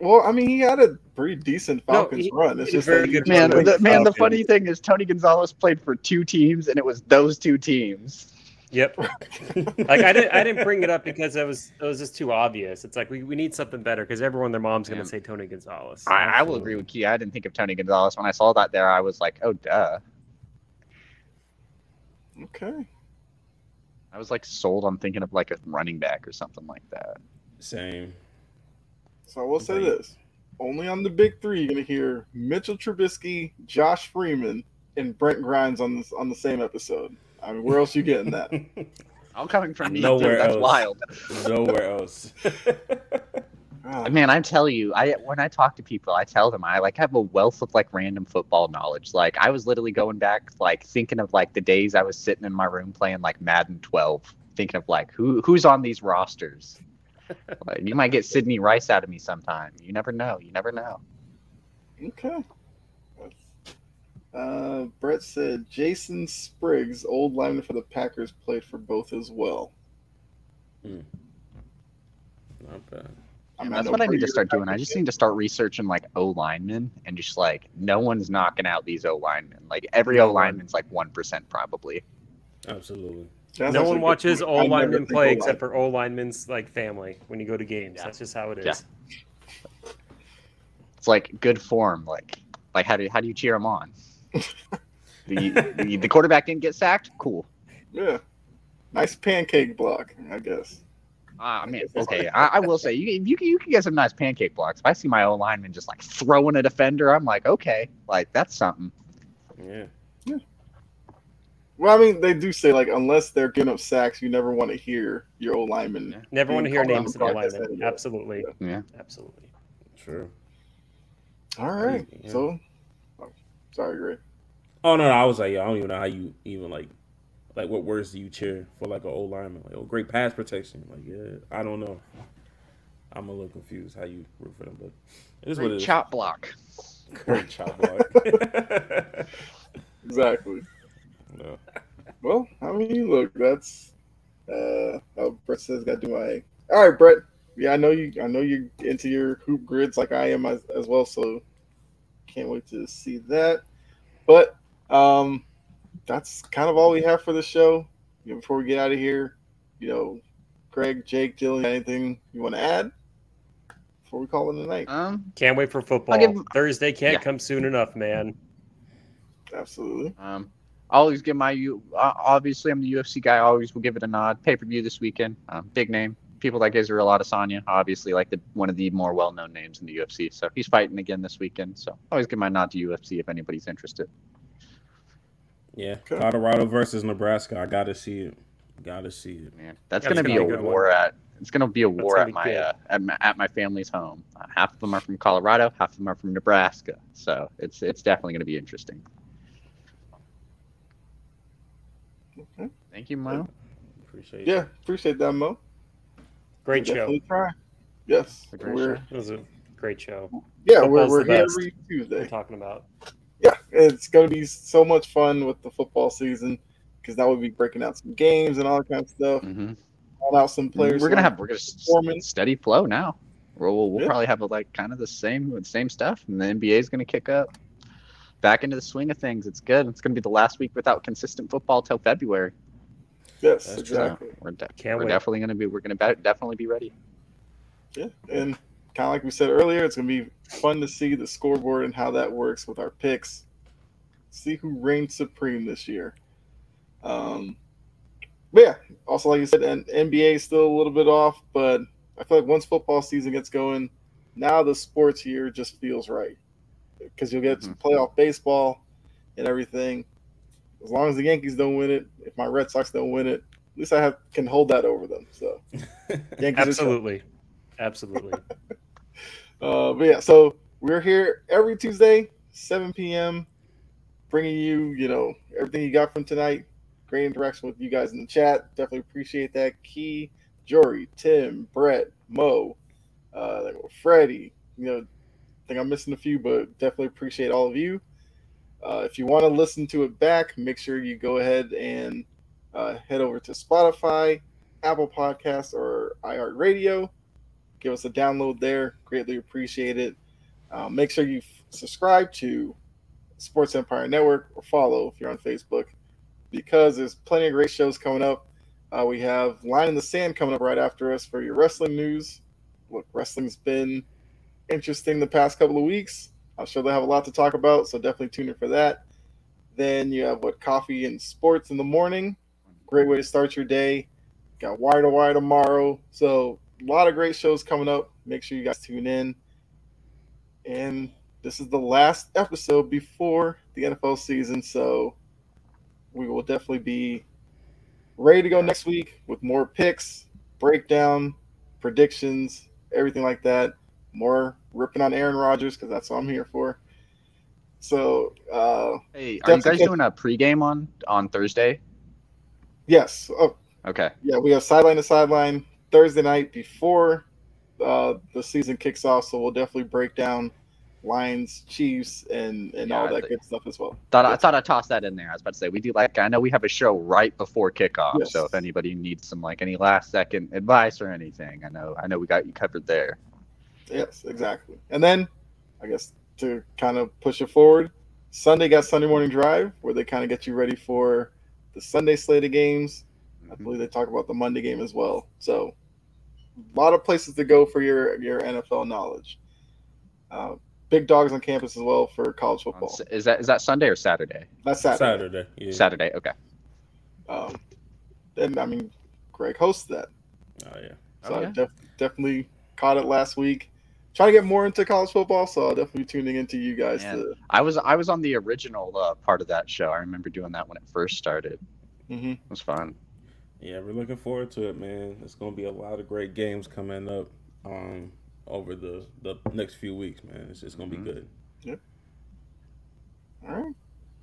Well, I mean, he had a pretty decent Falcons run. It's just very good. The funny thing is, Tony Gonzalez played for two teams, and it was those two teams. Yep. I didn't bring it up because it was just too obvious. It's like we need something better because everyone, their mom's going to say Tony Gonzalez. I will agree with Key. I didn't think of Tony Gonzalez when I saw that there. I was like, oh duh. Okay. I was like sold on thinking of like a running back or something like that. Same. So I will say this. Only on the big three, you're going to hear Mitchell Trubisky, Josh Freeman, and Brent Grimes on the same episode. I mean, where else are you getting that? I'm coming from nowhere else. That's wild. Nowhere else. Man, I tell you, when I talk to people, I tell them I have a wealth of random football knowledge. I was literally going back, thinking of the days I was sitting in my room playing Madden 12, thinking of who's on these rosters. You might get Sidney Rice out of me sometime. You never know. You never know. Okay. Brett said Jason Spriggs, old lineman for the Packers, played for both as well. Not bad. That's what I need to start doing. I just need to start researching O linemen and just no one's knocking out these O linemen. Every O lineman's 1% probably. Absolutely. No one watches O linemen play except for O linemen's family when you go to games. Yeah. That's just how it is. Yeah. It's good form. How do you cheer them on? the quarterback didn't get sacked. Cool. Yeah. Nice pancake block, I guess. Okay. I will say you can get some nice pancake blocks. If I see my O lineman just throwing a defender, I'm okay, that's something. Yeah. Well, they do say unless they're giving up sacks, you never want to hear your O lineman. Yeah. Never want to hear names of O linemen. Absolutely. Yeah. Absolutely. True. All right. Yeah. So, sorry, Greg. Oh no, I was I don't even know how you even what words do you cheer for an O lineman? Great pass protection. I don't know. I'm a little confused how you root for them, but it is what it is. Great chop block. Exactly. No. Well, look, that's Brett says got to do my. All right, Brett. Yeah, I know you're into your hoop grids like I am as well, so can't wait to see that. But that's kind of all we have for the show. Before we get out of here, Greg, Jake, Dylan, anything you want to add before we call it a night? Can't wait for football. Thursday can't come soon enough, man. Absolutely. I always give obviously I'm the UFC guy. I always will give it a nod. Pay-per-view this weekend. Big name. People like Israel Adesanya, obviously, one of the more well-known names in the UFC. So he's fighting again this weekend. So always give my nod to UFC if anybody's interested. Yeah, okay. Colorado versus Nebraska. I gotta see it. Man, that's gonna be a war at. It's gonna be a war at my at my family's home. Half of them are from Colorado, half of them are from Nebraska. So it's definitely gonna be interesting. Okay. Thank you, Mo. Appreciate that, Mo. Great show. Try. Yes. It was a great show. Yeah, football's we're here every Tuesday. We're talking about. Yeah, it's going to be so much fun with the football season because that would be breaking out some games and all that kind of stuff. Mm-hmm. All out some players. We're gonna have steady flow now. We'll probably have kind of the same stuff, and the NBA is going to kick up back into the swing of things. It's good. It's going to be the last week without consistent football till February. Yes, that's exactly. So we're definitely going to be ready. Yeah, and kind of like we said earlier, it's going to be fun to see the scoreboard and how that works with our picks. See who reigns supreme this year. But yeah, also like you said, and NBA is still a little bit off, but I feel like once football season gets going, now the sports year just feels right because you'll get some playoff baseball and everything. As long as the Yankees don't win it, if my Red Sox don't win it, at least I can hold that over them. So, Yankees absolutely. But yeah, so we're here every Tuesday, 7 p.m., bringing you, everything you got from tonight. Great interaction with you guys in the chat. Definitely appreciate that. Key, Jory, Tim, Brett, Mo, Freddie. I think I'm missing a few, but definitely appreciate all of you. If you want to listen to it back, make sure you go ahead and head over to Spotify, Apple Podcasts, or iHeartRadio. Give us a download there. Greatly appreciate it. Make sure you subscribe to Sports Empire Network or follow if you're on Facebook because there's plenty of great shows coming up. We have Line in the Sand coming up right after us for your wrestling news. Look, wrestling's been interesting the past couple of weeks. I'm sure they'll have a lot to talk about, so definitely tune in for that. Then you have Coffee and Sports in the morning. Great way to start your day. Got Wire to Wire tomorrow. So a lot of great shows coming up. Make sure you guys tune in. And this is the last episode before the NFL season, so we will definitely be ready to go next week with more picks, breakdown, predictions, everything like that. more ripping on Aaron Rodgers because that's what I'm here for. So, hey, are you guys doing a pregame on Thursday? Yes. Oh, okay. Yeah, we have sideline to sideline Thursday night before the season kicks off, so we'll definitely break down Lions, Chiefs, and all that good stuff as well. I thought I tossed that in there. I was about to say we do I know we have a show right before kickoff, yes. So if anybody needs some any last second advice or anything, I know we got you covered there. Yes, exactly. And then I guess to kind of push it forward, Sunday got Sunday Morning Drive, where they kind of get you ready for the Sunday slate of games. I believe they talk about the Monday game as well. So a lot of places to go for your NFL knowledge. Big dogs on campus as well for college football. Is that Sunday or Saturday? That's Saturday. Yeah. Saturday, okay. Greg hosts that. Oh, yeah. So I definitely caught it last week. Try to get more into college football, so I'll definitely be tuning into you guys. I was on the original part of that show. I remember doing that when it first started. Mm-hmm. It was fun. Yeah, we're looking forward to it, man. It's going to be a lot of great games coming up over the next few weeks, man. It's just going to be good. Yep. All right.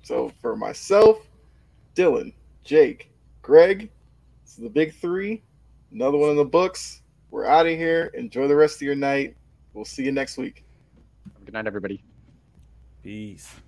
So for myself, Dylan, Jake, Greg, it's the big three. Another one in the books. We're out of here. Enjoy the rest of your night. We'll see you next week. Have a good night, everybody. Peace.